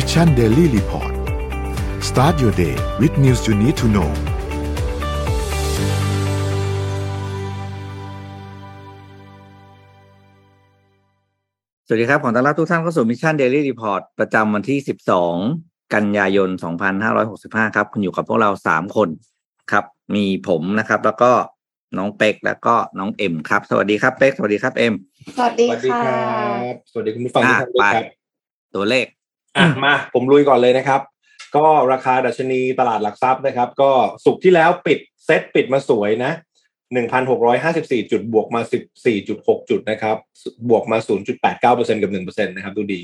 Mission Daily Report Start your day with news you need to know สวัสดีครับขอต้อนรับทุกท่านเข้าสู่ Mission Daily Report ประจำวันที่12กันยายน2565ครับคุณอยู่กับพวกเรา3คนครับมีผมนะครับแล้วก็น้องเป็กแล้วก็น้องเอ็มครับสวัสดีครับเป็กสวัสดีครับเอ็มสวัสดีครับสวัสดีคุณผู้ฟังทุกท่านด้วยครับตัวเลขมาผมลุยก่อนเลยนะครับก็ราคาดัชนีตลาดหลักทรัพย์นะครับก็ศุกร์ที่แล้วปิดเซ็ตปิดมาสวยนะ 1,654 จุดบวกมา 14.6 จุดนะครับบวกมา 0.89% กับ 1% นะครับดูดี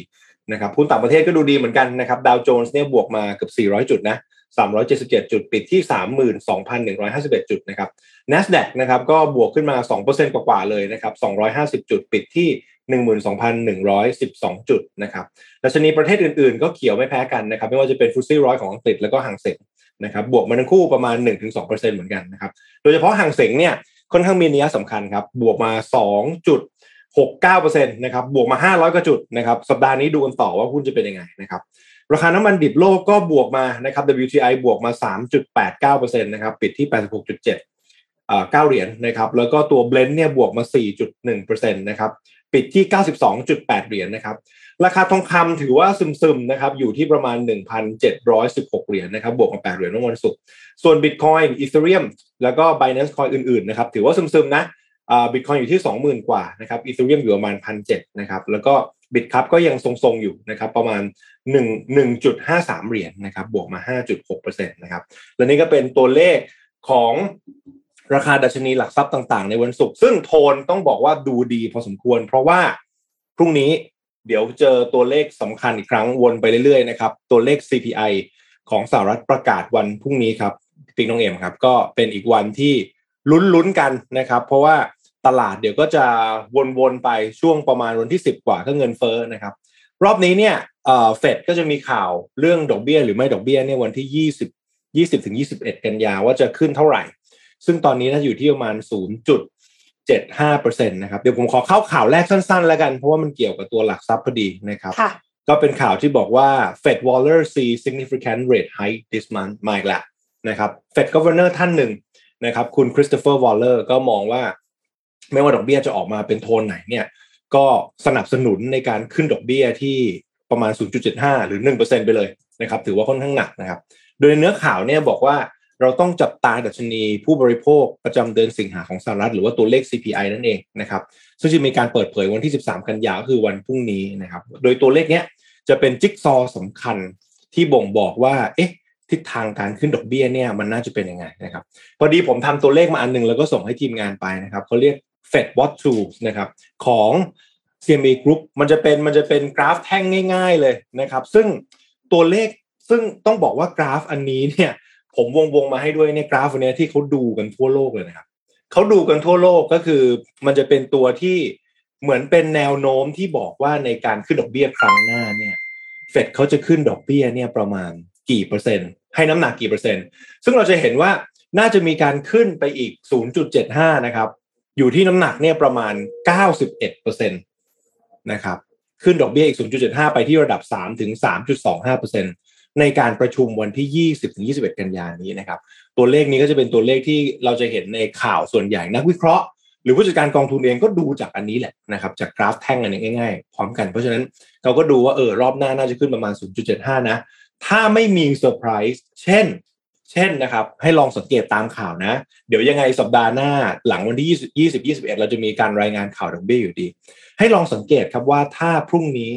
นะครับหุ้นต่างประเทศก็ดูดีเหมือนกันนะครับดาวโจนส์เนี่ยบวกมาเกือบ400จุดนะ377จุดปิดที่ 32,151 จุดนะครับ Nasdaq นะครับก็บวกขึ้นมา 2% กว่าๆเลยนะครับ250จุดปิดที่12,112 จุดนะครับดัชนีประเทศอื่นๆก็เขียวไม่แพ้กันนะครับไม่ว่าจะเป็นฟุตซี่100ของอังกฤษแล้วก็หังเส็งนะครับบวกมาทั้งคู่ประมาณ 1-2% เหมือนกันนะครับโดยเฉพาะหังเส็งเนี่ยค่อนข้างมีนัยสำคัญครับบวกมา 2.69% นะครับบวกมา500กว่าจุดนะครับสัปดาห์นี้ดูกันต่อว่าหุ้นจะเป็นยังไงนะครับราคาน้ำมันดิบโลกก็บวกมานะครับ WTI บวกมา 3.89% นะครับปิดที่ 86.7 9เหรียญนะครับแล้วก็ตัว Blend เนี่ยบวกมา 4.1% นะครับปิดที่ 92.8 เหรียญนะครับราคาทองคำถือว่าซึมๆนะครับอยู่ที่ประมาณ 1,716 เหรียญนะครับบวกมา8เหรียญเมื่อวันศุกร์ส่วน Bitcoin Ethereum แล้วก็ Binance Coin อื่นๆนะครับถือว่าซึมๆนะBitcoin อยู่ที่ 20,000 กว่านะครับ Ethereum อยู่ประมาณ 1,700 นะครับแล้วก็Bitcap ก็ยังทรงๆอยู่นะครับประมาณ 1.53 เหรียญ นะครับบวกมา 5.6% นะครับและนี่ก็เป็นตัวเลขของราคาดัชนีหลักทรัพย์ต่างๆในวันศุกร์ซึ่งโทนต้องบอกว่าดูดีพอสมควรเพราะว่าพรุ่งนี้เดี๋ยวเจอตัวเลขสำคัญอีกครั้งวนไปเรื่อยๆนะครับตัวเลข CPI ของสหรัฐประกาศวันพรุ่งนี้ครับปิ๊งน้องเอ็มครับก็เป็นอีกวันที่ลุ้นๆกันนะครับเพราะว่าตลาดเดี๋ยวก็จะวนๆไปช่วงประมาณวันที่10กว่าก็เงินเฟ้อนะครับรอบนี้เนี่ยFed ก็จะมีข่าวเรื่องดอกเบี้ยหรือไม่ดอกเบี้ยเนี่ยวันที่20ถึง21กันยาว่าจะขึ้นเท่าไหร่ซึ่งตอนนี้น่าจะอยู่ที่ประมาณ 0.75% นะครับเดี๋ยวผมขอเข้าข่าวแรกสั้นๆแล้วกันเพราะว่ามันเกี่ยวกับตัวหลักทรัพย์พอดีนะครับก็เป็นข่าวที่บอกว่า Fed Waller sees significant rate hike this month มาอีกแล้วนะครับ Fed Governor ท่านหนึ่งนะครับคุณ Christopher Waller ก็มองว่าไม่ว่าดอกเบี้ยจะออกมาเป็นโทนไหนเนี่ยก็สนับสนุนในการขึ้นดอกเบี้ยที่ประมาณ 0.75 หรือ 1% ไปเลยนะครับถือว่าค่อนข้างหนักนะครับโดยเนื้อข่าวเนี่ยบอกว่าเราต้องจับตาดัชนีผู้บริโภคประจำเดือนสิงหาของสหรัฐหรือว่าตัวเลข CPI นั่นเองนะครับซึ่งจะมีการเปิดเผยวันที่13กันยายนก็คือวันพรุ่งนี้นะครับโดยตัวเลขเนี้ยจะเป็นจิ๊กซอว์สำคัญที่บ่งบอกว่าเอ๊ะทิศทางการขึ้นดอกเบี้ยเนี่ยมันน่าจะเป็นยังไงนะครับพอดีผมทำตัวเลขมาอันนึงแล้วก็ส่งให้ทีมงานไปนะครับเขาเรียกFed Watch Tools นะครับของ CMB Group มันจะเป็นกราฟแท่งง่ายๆเลยนะครับซึ่งตัวเลขซึ่งต้องบอกว่ากราฟอันนี้เนี่ยผมวงมาให้ด้วยในกราฟอันนี้ที่เขาดูกันทั่วโลกเลยนะครับเขาดูกันทั่วโลกก็คือมันจะเป็นตัวที่เหมือนเป็นแนวโน้มที่บอกว่าในการขึ้นดอกเบี้ยครั้งหน้าเนี่ย Fed เขาจะขึ้นดอกเบี้ยเนี่ยประมาณกี่เปอร์เซ็นต์ให้น้ำหนักกี่เปอร์เซ็นต์ซึ่งเราจะเห็นว่าน่าจะมีการขึ้นไปอีก 0.75 นะครับอยู่ที่น้ำหนักเนี่ยประมาณ 91% นะครับขึ้นดอกเบี้ยอีก 0.75 ไปที่ระดับ 3 ถึง 3.25% ในการประชุมวันที่ 20 ถึง 21 กันยายนนี้นะครับตัวเลขนี้ก็จะเป็นตัวเลขที่เราจะเห็นในข่าวส่วนใหญ่นักวิเคราะห์หรือผู้จัดการกองทุนเองก็ดูจากอันนี้แหละนะครับจากกราฟแท่งอันนี้ง่ายๆพร้อมกันเพราะฉะนั้นเราก็ดูว่ารอบหน้าน่าจะขึ้นประมาณ 0.75 นะถ้าไม่มีเซอร์ไพรส์เช่นนะครับให้ลองสังเกตตามข่าวนะเดี๋ยวยังไงสัปดาห์หน้าหลังวันที่ 20-21 เราจะมีการรายงานข่าวดอกเบี้ยอยู่ดีให้ลองสังเกตครับว่าถ้าพรุ่งนี้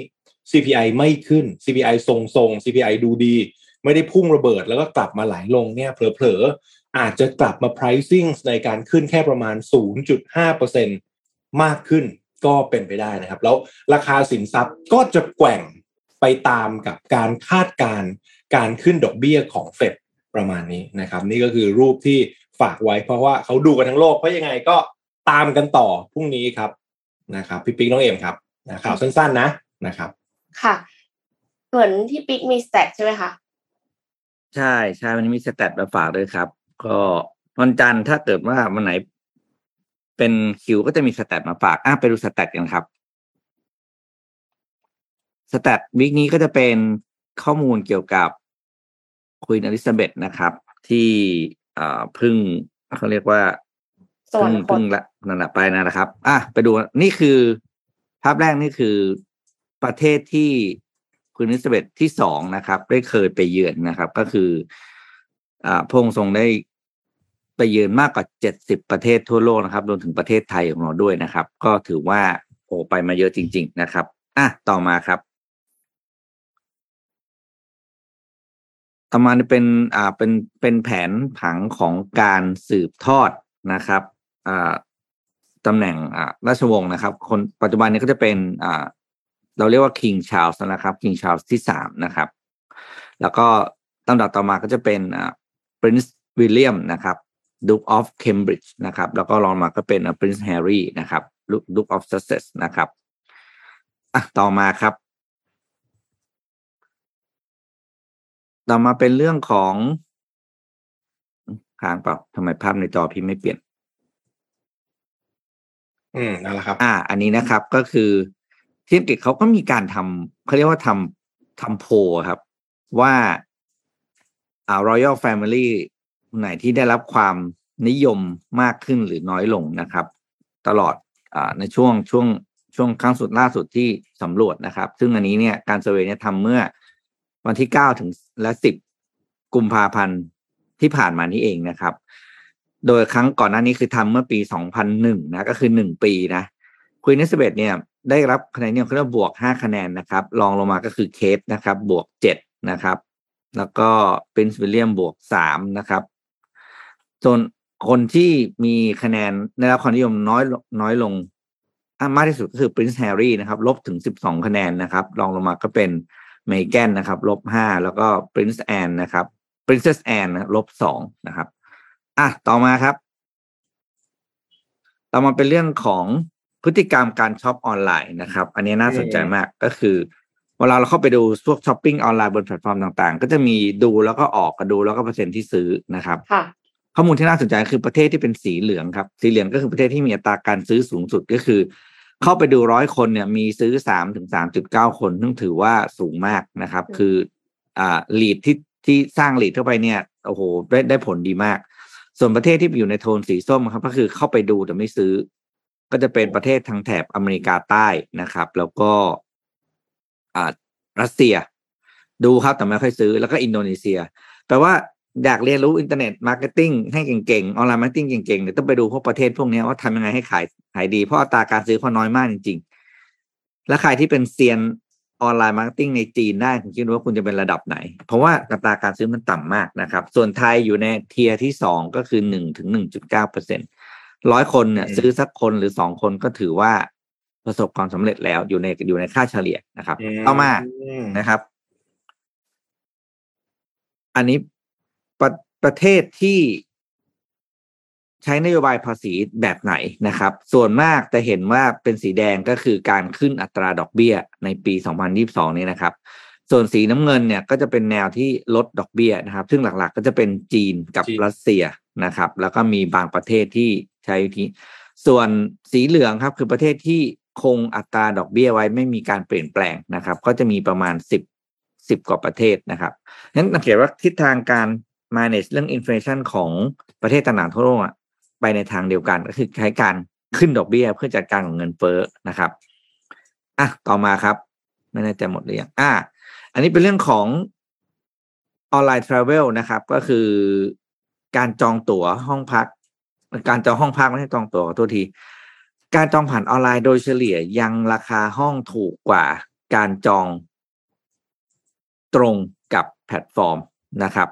CPI ไม่ขึ้น CPI ทรงๆ CPI ดูดีไม่ได้พุ่งระเบิดแล้วก็กลับมาไหลลงเนี่ยเผลอๆอาจจะกลับมา pricing ในการขึ้นแค่ประมาณ 0.5% มากขึ้นก็เป็นไปได้นะครับแล้วราคาสินทรัพย์ก็จะแกว่งไปตามกับการคาดการณ์การขึ้นดอกเบี้ยของ Fedประมาณนี้นะครับนี่ก็คือรูปที่ฝากไว้เพราะว่าเขาดูกันทั้งโลกเพราะยังไงก็ตามกันต่อพรุ่งนี้ครับนะครับพี่ปิ๊กน้องเอ็มครับข่าวสั้นๆนะนะครับค่ะเหมือนที่ปิ๊กมีสแตทใช่ไหมคะใช่มันมีสแตทมาฝากด้วยครับก็วันจันทร์ถ้าเกิดว่าวันไหนเป็นคิวก็จะมีสแตทมาฝากไปดูสแตทกันครับสแตทวีคนี้ก็จะเป็น ข้อมูลเกี่ยวกับควีนอลิซาเบธนะครับที่เพิ่งเขาเรียกว่าเพิ่งละนั่นแหละไปนะครับอ่ะไปดูนี่คือภาพแรกนี่คือประเทศที่ควีนอลิซาเบธที่2นะครับได้เคยไปเยือนนะครับก็คือพระองค์ทรงได้ไปเยือนมากกว่า70ประเทศทั่วโลกนะครับรวมถึงประเทศไทยของเราด้วยนะครับก็ถือว่าโอ้ไปมาเยอะจริงๆนะครับอ่ะต่อมาครับต่อมาเป็นเป็นแผนผังของการสืบทอดนะครับตำแหน่งราชวงศ์นะครับคนปัจจุบันนี้ก็จะเป็นเราเรียกว่าคิงชาร์ลส์นะครับคิงชาร์ลส์ที่3นะครับแล้วก็ลำดับต่อมาก็จะเป็นPrince William นะครับ Duke of Cambridge นะครับแล้วก็รองมาก็เป็นPrince Harry นะครับ Duke of Sussex นะครับอ่ะต่อมาครับต่อมาเป็นเรื่องของค้างเปล่าทำไมภาพในจอพี่ไม่เปลี่ยนนั่นแหละครับอันนี้นะครับก็คือที่อังกฤษเขาก็มีการทำเขาเรียกว่าทำโพลครับว่าRoyal Family ไหนที่ได้รับความนิยมมากขึ้นหรือน้อยลงนะครับตลอดในช่วงครั้งสุดล่าสุดที่สำรวจนะครับซึ่งอันนี้เนี่ยการเซอร์เวย์เนี่ยทำเมื่อวันที่9ถึงและ10กุมภาพันธ์ที่ผ่านมานี้เองนะครับโดยครั้งก่อนหน้านี้คือทำเมื่อปี2001นะก็คือ1ปีนะควีนอลิซาเบธเนี่ยได้รับคะแนนนิยมเค้าเรียกบวก5คะแนนนะครับรองลงมาก็คือเคทนะครับบวก7นะครับแล้วก็พรินซ์วิลเลียมบวก3นะครับส่วนคนที่มีคะแนนได้รับความนิยมน้อยลงมากที่สุดก็คือพรินซ์แฮร์รี่นะครับลบถึง12คะแนนนะครับรองลงมาก็เป็นMeghan นะครับลบ5แล้วก็Prince Anne นะครับ Princess Anne ลบ2นะครับอ่ะต่อมาครับต่อมาเป็นเรื่องของพฤติกรรมการช็อปออนไลน์นะครับอันนี้น่าสนใจมากก็คือเวลาเราเข้าไปดูพวกช้อปปิ้งออนไลน์บนแพลตฟอร์มต่างๆก็จะมีดูแล้วก็ออกก็ดูแล้วก็เปอร์เซ็นต์ที่ซื้อนะครับข้อมูลที่น่าสนใจคือประเทศที่เป็นสีเหลืองครับสีเหลืองก็คือประเทศที่มีอัตราการซื้อสูงสุดก็คือเข้าไปดู100คนเนี่ยมีซื้อ 3-3.9 คนซึ่งถือว่าสูงมากนะครับคือลีดที่สร้างลีดเข้าไปเนี่ยโอ้โหได้ผลดีมากส่วนประเทศที่อยู่ในโทนสีส้มครับก็คือเข้าไปดูแต่ไม่ซื้อก็จะเป็นประเทศทางแถบอเมริกาใต้นะครับแล้วก็รัสเซียดูครับแต่ไม่ค่อยซื้อแล้วก็อินโดนีเซียแปลว่าอยากเรียนรู้อินเทอร์เน็ตมาร์เก็ตติ้งให้เก่งๆออนไลน์มาร์เก็ตติ้งเก่งๆเนี่ยต้องไปดูพวกประเทศพวกนี้ว่าทำยังไงให้ขายดีเพราะอัตราการซื้อเขาน้อยมากจริงๆและใครที่เป็นเซียนออนไลน์มาร์เก็ตติ้งในจีนได้ผมคิดว่าคุณจะเป็นระดับไหนเพราะว่าอัตราการซื้อมันต่ำมากนะครับส่วนไทยอยู่ในเทียร์ที่2ก็คือ 1-1.9% 100คนเนี่ยซื้อสักคนหรือ2คนก็ถือว่าประสบความสำเร็จแล้วอยู่ในค่าเฉลี่ยนะครับต่อมานะครับอันนี้ประเทศที่ใช้นโยบายภาษีแบบไหนนะครับส่วนมากจะเห็นว่าเป็นสีแดงก็คือการขึ้นอัตราดอกเบี้ยในปี2022นี้นะครับส่วนสีน้ำเงินเนี่ยก็จะเป็นแนวที่ลดดอกเบี้ยนะครับซึ่งหลักๆก็จะเป็นจีนกับรัสเซียนะครับแล้วก็มีบางประเทศที่ใช้วิธีส่วนสีเหลืองครับคือประเทศที่คงอัตราดอกเบี้ยไว้ไม่มีการเปลี่ยนแปลงนะครับก็จะมีประมาณ10กว่าประเทศนะครับงั้นสังเกตว่าทิศทางการ manage เรื่อง inflation ของประเทศต่างๆทั่วโลกไปในทางเดียวกันก็คือใช้การขึ้นดอกเบี้ยเพื่อจัดการของเงินเฟ้อนะครับอ่ะต่อมาครับไม่แน่ใจหมดหรือยังอันนี้เป็นเรื่องของออนไลน์ travel นะครับก็คือการจองตั๋วห้องพักการจองห้องพักไม่ใช่จองตั๋วขอโทษทีการจองผ่านออนไลน์โดยเฉลี่ยยังราคาห้องถูกกว่าการจองตรงกับแพลตฟอร์มนะครับ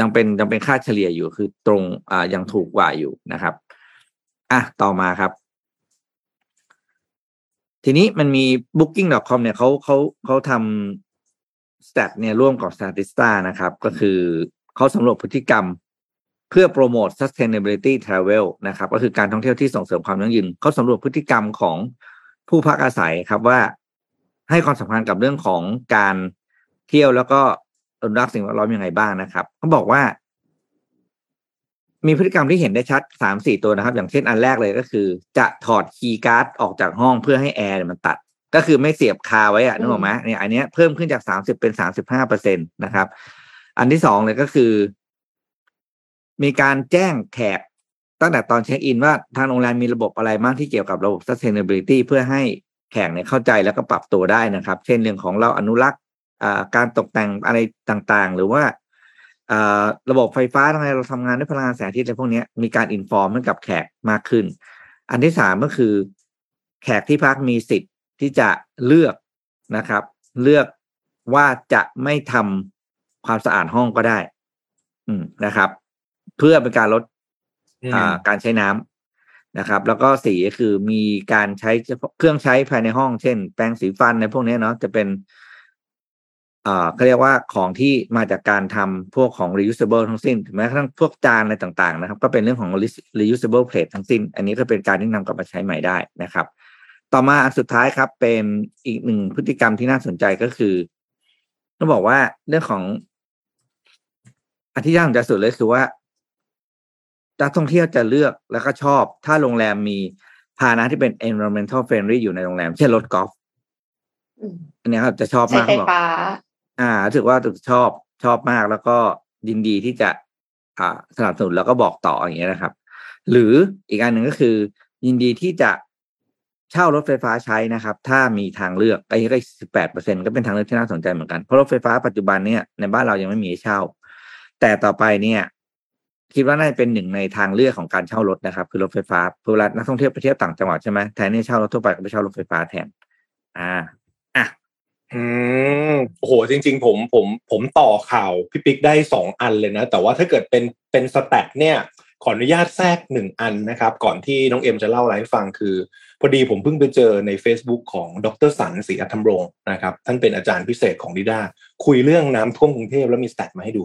ยังเป็นค่าเฉลี่ยอยู่คือตรงยังถูกกว่าอยู่นะครับอ่ะต่อมาครับทีนี้มันมี Booking.com เนี่ยเขาทำ stat เนี่ยร่วมกับ Statista นะครับก็คือเขาสำรวจพฤติกรรมเพื่อโปรโมท sustainability travel นะครับก็คือการท่องเที่ยวที่ส่งเสริมความยั่งยืนเขาสำรวจพฤติกรรมของผู้พักอาศัยครับว่าให้ความสำคัญกับเรื่องของการเที่ยวแล้วก็อนุรักษ์สิ่งแวดล้อมยังไงบ้างนะครับเขาบอกว่ามีพฤติกรรมที่เห็นได้ชัด 3-4 ตัวนะครับอย่างเช่นอันแรกเลยก็คือจะถอดคีย์การ์ดออกจากห้องเพื่อให้แอร์มันตัด ก็คือไม่เสียบคาไว้อะนึกออกไหมเนี่ยอันเนี้ยเพิ่มขึ้นจาก30เป็น 35% นะครับอันที่2เลยก็คือมีการแจ้งแขกตั้งแต่ตอนเช็คอินว่าทางโรงแรมมีระบบอะไรบ้างที่เกี่ยวกับระบบ sustainability เพื่อให้แขกเนี่ยเข้าใจแล้วก็ปรับตัวได้นะครับเช่นเรื่องของเราอนุรักษ์การตกแต่งอะไรต่างๆหรือว่าระบบไฟฟ้าทำไมเราทำงานด้วยพลังงานแสงอาทิตย์อะไรพวกนี้มีการอินฟอร์มให้กับแขกมากขึ้นอันที่3ก็คือแขกที่พักมีสิทธิ์ที่จะเลือกนะครับเลือกว่าจะไม่ทำความสะอาดห้องก็ได้นะครับเพื่อเป็นการลดการใช้น้ำนะครับแล้วก็4ก็คือมีการใช้เครื่องใช้ภายในห้องเช่นแปรงสีฟันในพวกนี้เนาะจะเป็นเขาเรียกว่าของที่มาจากการทำพวกของ reusable ทั้งสิ้นแม้กระทั่งพวกจานอะไรต่างๆนะครับก็เป็นเรื่องของ reusable plate ทั้งสิ้นอันนี้ก็เป็นการที่นำกลับมาใช้ใหม่ได้นะครับต่อมาอันสุดท้ายครับเป็นอีกหนึ่งพฤติกรรมที่น่าสนใจก็คือต้องบอกว่าเรื่องของอันที่น่าสนใจสุดเลยคือว่านักท่องเที่ยวจะเลือกแล้วก็ชอบถ้าโรงแรมมีพาหนะที่เป็น environmental friendly อยู่ในโรงแรมเช่นรถกอล์ฟอันนี้ครับจะชอบมากบอกรู้สึกว่าชอบมากแล้วก็ยินดีที่จะสนับสนุนแล้วก็บอกต่ออย่างเงี้ยนะครับหรืออีกอันหนึ่งก็คือยินดีที่จะเช่ารถไฟฟ้าใช้นะครับถ้ามีทางเลือกไอ้ก็ 18% ก็เป็นทางเลือกที่น่าสนใจเหมือนกันเพราะรถไฟฟ้าปัจจุบันเนี่ยในบ้านเรายังไม่มีให้เช่าแต่ต่อไปเนี่ยคิดว่าน่าจะเป็นหนึ่งในทางเลือกของการเช่ารถนะครับคือรถไฟฟ้าเพื่อนักท่องเที่ยวไปเที่ยวต่างจังหวัดใช่ไหมแทนที่เช่ารถทั่วไปก็ไปเช่ารถไฟฟ้าแทนโอ้โหจริงๆผมต่อข่าวพี่ปิ๊กได้2อันเลยนะแต่ว่าถ้าเกิดเป็นสแตทเนี่ยขออนุญาตแทรก1อันนะครับก่อนที่น้องเอ็มจะเล่าอะไรให้ฟังคือพอดีผมเพิ่งไปเจอใน Facebook ของดร.สันศรีอัธรรมรงค์นะครับท่านเป็นอาจารย์พิเศษของดิด้าคุยเรื่องน้ำท่วมกรุงเทพแล้วมีสแตทมาให้ดู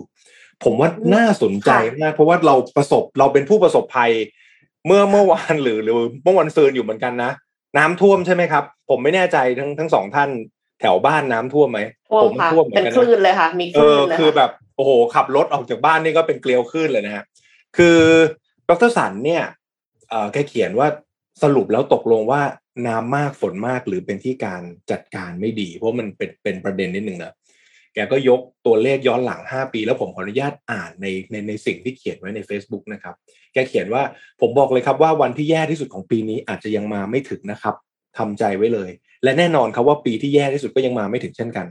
ผมว่าน่าสนใจมากเพราะว่าเราเป็นผู้ประสบภัยเมื่อวานหรือเมื่อวันซืนอยู่เหมือนกันนะน้ำท่วมใช่ไหมครับผมไม่แน่ใจทั้งสองท่านแถวบ้านน้ำท่วมไหมผมท่วมเหมือนกันเป็นคลื่นเลยค่ะมีคลื่นเลยคือแบบโอ้โหขับรถออกจากบ้านนี่ก็เป็นเกลียวคลื่นเลยนะฮะคือดร.สันเนี่ยแกเขียนว่าสรุปแล้วตกลงว่าน้ำมากฝนมากหรือเป็นที่การจัดการไม่ดีเพราะมันเป็นประเด็นนิดนึงนะแกก็ยกตัวเลขย้อนหลัง5ปีแล้วผมขออนุญาตอ่านในสิ่งที่เขียนไว้ใน Facebook นะครับแกเขียนว่าผมบอกเลยครับว่าวันที่แย่ที่สุดของปีนี้อาจจะยังมาไม่ถึงนะครับทำใจไว้เลยและแน่นอนครับว่าปีที่แย่ที่สุดก็ยังมาไม่ถึงเช่นกัน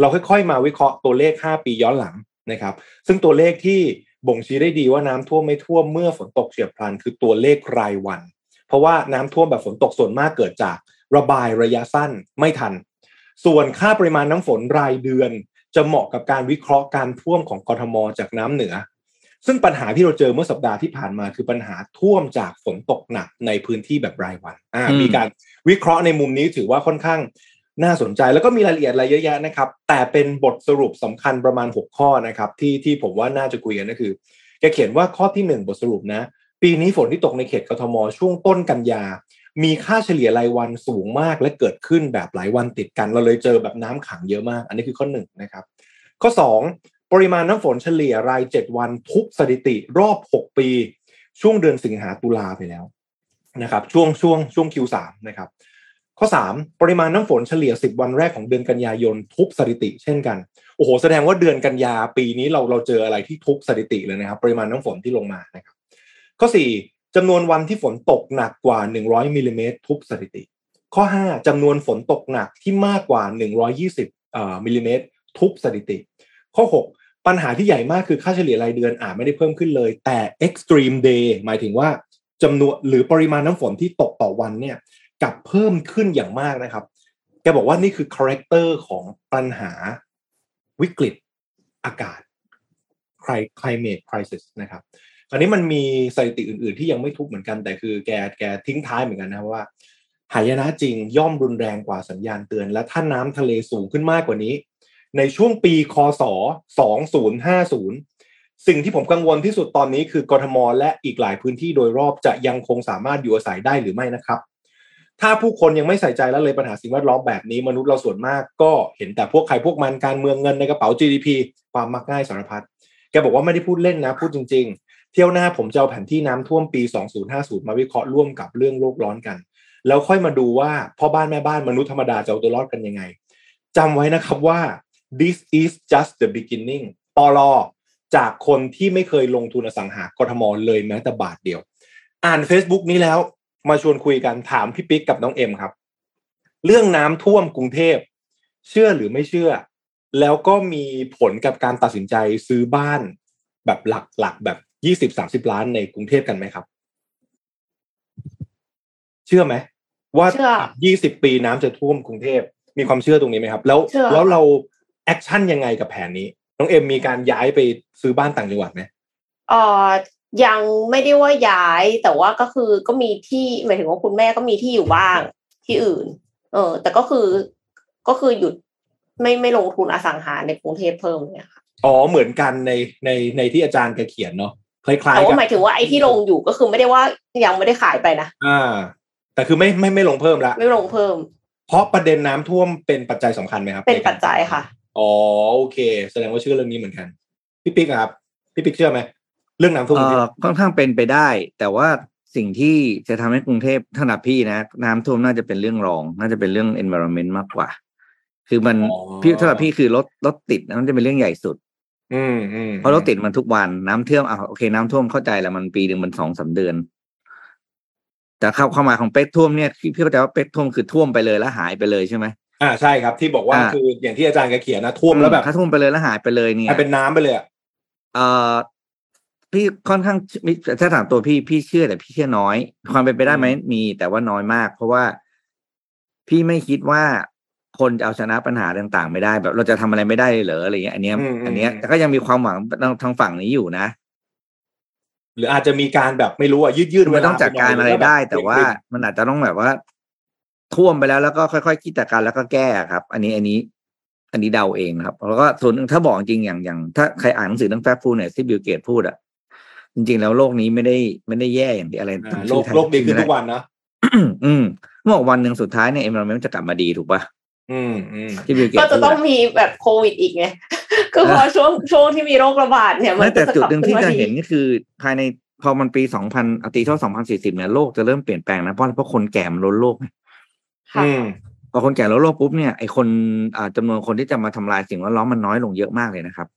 เราค่อยๆมาวิเคราะห์ตัวเลข5ปีย้อนหลังนะครับซึ่งตัวเลขที่บ่งชี้ได้ดีว่าน้ำท่วมไม่ท่วมเมื่อฝนตกเฉียบพลันคือตัวเลขรายวันเพราะว่าน้ำท่วมแบบฝนตกส่วนมากเกิดจากระบายระยะสั้นไม่ทันส่วนค่าปริมาณน้ำฝนรายเดือนจะเหมาะกับการวิเคราะห์การท่วมของกทม.จากน้ำเหนือซึ่งปัญหาที่เราเจอเมื่อสัปดาห์ที่ผ่านมาคือปัญหาท่วมจากฝนตกหนักในพื้นที่แบบรายวันมีการวิเคราะห์ในมุมนี้ถือว่าค่อนข้างน่าสนใจแล้วก็มีรายละเอียดอะไรเยอะแยะนะครับแต่เป็นบทสรุปสำคัญประมาณ6ข้อนะครับที่ผมว่าน่าจะคุยกันก็คือแกเขียนว่าข้อที่1บทสรุปนะปีนี้ฝนที่ตกในเขตกทม.ช่วงต้นกันยามีค่าเฉลี่ยรายวันสูงมากและเกิดขึ้นแบบหลายวันติดกันเราเลยเจอแบบน้ำขังเยอะมากอันนี้คือข้อ1นะครับข้อ2ปริมาณน้ำฝนเฉลี่ยราย7วันทุบสถิติรอบ6ปีช่วงเดือนสิงหาตุลาไปแล้วนะครับช่วง Q3 นะครับข้อ3ปริมาณน้ำฝนเฉลี่ย10วันแรกของเดือนกันยายนทุบสถิติเช่นกันโอ้โหแสดงว่าเดือนกันยาปีนี้เราเจออะไรที่ทุบสถิติเลยนะครับปริมาณน้ำฝนที่ลงมานะครับข้อ4จำนวนวันที่ฝนตกหนักกว่า100มิลลิเมตรทุบสถิติข้อ5จำนวนฝนตกหนักที่มากกว่า120มิลลิเมตรทุบสถิติข้อ6ปัญหาที่ใหญ่มากคือค่าเฉลี่ยรายเดือนอาจไม่ได้เพิ่มขึ้นเลยแต่ extreme day หมายถึงว่าจำนวนหรือปริมาณน้ำฝนที่ตกต่อวันเนี่ยกลับเพิ่มขึ้นอย่างมากนะครับแกบอกว่านี่คือ character ของปัญหาวิกฤตอากาศ climate crisis นะครับอันนี้มันมีสถิติอื่นๆที่ยังไม่ทุบเหมือนกันแต่คือแกทิ้งท้ายเหมือนกันนะว่าหายนะจริงย่อมรุนแรงกว่าสัญญาณเตือนและถ้าน้ำทะเลสูงขึ้นมากกว่านี้ในช่วงปีคศ2050สิ่งที่ผมกังวลที่สุดตอนนี้คือกทม.และอีกหลายพื้นที่โดยรอบจะยังคงสามารถอยู่อาศัยได้หรือไม่นะครับถ้าผู้คนยังไม่ใส่ใจและเลยปัญหาสิ่งแวดล้อมแบบนี้มนุษย์เราส่วนมากก็เห็นแต่พวกใครพวกมันการเมืองเงินในกระเป๋า GDP ความมักง่ายสารพัดแกบอกว่าไม่ได้พูดเล่นนะพูดจริงๆเที่ยวหน้าผมจะเอาแผนที่น้ำท่วมปี2050มาวิเคราะห์ร่วมกับเรื่องโลกร้อนกัน แล้วค่อยมาดูว่าพ่อบ้านแม่บ้านมนุษย์ธรรมดาจะเอาตัวรอดกันยังไงจำไว้นะครับว่า this is just the beginning ปลอจากคนที่ไม่เคยลงทุนอสังหากทมเลยแม้แต่บาทเดียวอ่าน Facebook นี้แล้วมาชวนคุยกันถามพี่ปิ๊กกับน้องเอ็มครับเรื่องน้ำท่วมกรุงเทพเชื่อหรือไม่เชื่อแล้วก็มีผลกับการตัดสินใจซื้อบ้านแบบหลักๆแบบ 20-30 ล้านในกรุงเทพกันไหมครับเชื่อไหมว่า20ปีน้ำจะท่วมกรุงเทพมีความเชื่อตรงนี้ไหมครับแล้วเราแอคชั่นยังไงกับแผนนี้น้องเอ็มมีการย้ายไปซื้อบ้านต่างจังหวัดไหมยังไม่ได้ว่าย้ายแต่ว่าก็คือก็มีที่หมายถึงว่าคุณแม่ก็มีที่อยู่บ้างที่อื่นแต่ก็คือหยุดไม่ลงทุนอสังหาในกรุงเทพเพิ่มเนี่ยค่ะอ๋อเหมือนกันในที่อาจารย์แกเขียนเนาะคล้ายๆกันแต่ว่าหมายถึงว่าไอ้ที่ลงอยู่ก็คือไม่ได้ว่ายังไม่ได้ขายไปนะแต่คือไม่ลงเพิ่มละไม่ลงเพิ่มเพราะประเด็นน้ำท่วมเป็นปัจจัยสำคัญไหมครับเป็นปัจจัยค่ะอ๋อโอเคแสดงว่าเชื่อเรื่องนี้เหมือนกันพี่ปิ๊กครับพี่ปิ๊กเชื่อไหมเรื่องน้ำท่วมค่อนข้างเป็นไปได้แต่ว่าสิ่งที่จะทำให้กรุงเทพถนัดพี่นะน้ำท่วมน่าจะเป็นเรื่องรองน่าจะเป็นเรื่อง environment มากกว่าคือมันพี่ถนัดพี่คือรถติดนั่นจะเป็นเรื่องใหญ่สุดเพราะรถติดมันทุกวันน้ำท่วมโอเคน้ำท่วมเข้าใจแหละมันปีนึงมัน 2-3 เดือนแต่เข้ามาของเป๊กท่วมเนี่ยพี่เข้าใจว่าเป๊กท่วมคือท่วมไปเลยแล้วหายไปเลยใช่ไหมใช่ครับที่บอกว่าคืออย่างที่อาจารย์แกเขียนนะท่วมแล้วแบบท่วมไปเลยแล้วหายไปเลยเนี่ยเป็นน้ำไปเลยพี่ค่อนข้างถ้าถามตัวพี่เชื่อแต่พี่เชื่อน้อยความเป็นไปได้ไหมมีแต่ว่าน้อยมากเพราะว่าพี่ไม่คิดว่าคนจะเอาชนะปัญหาต่างๆไม่ได้แบบเราจะทำอะไรไม่ได้เหรออะไรเงี้ยอันเนี้ยก็ยังมีความหวังทางฝั่งนี้อยู่นะหรืออาจจะมีการแบบไม่รู้ยืดมันต้องจัดการอะไรได้แต่ว่ามันอาจจะต้องแบบว่าท่วมไปแล้วก็ค่อยๆคิดจัดการแล้วก็แก้ครับอันนี้เดาเองครับแล้วก็ส่วนถ้าบอกจริงอย่างถ้าใครอ่านหนังสือเรื่องแฟบฟูลเนี่ยที่บิลเกตพูดอ่ะจริงๆแล้วโลกนี้ไม่ได้แย่อย่างที่อะไรโลกดีขึ้นทุกวันนะ เมื่อวันหนึ่งสุดท้ายเนี่ยenvironmentจะกลับมาดีถูกป่ะก็จะต้องมีแบบโควิดอีกไงก็พอช่วงที่มีโรคระบาดเนี่ยมันแต่จุดหนึ่งที่จะเห็นก็คือภายในพอมันปี2000อาทิตย์เท่า2040เนี่ยโลกจะเริ่มเปลี่ยนแปลงนะเพราะคนแก่มันล้นโลกพอคนแก่ล้นโลกปุ๊บเนี่ยไอคนจำนวนคนที่จะมาทำลายสิ่งแวดล้อมมันน้อยลงเยอะมากเลยนะครับ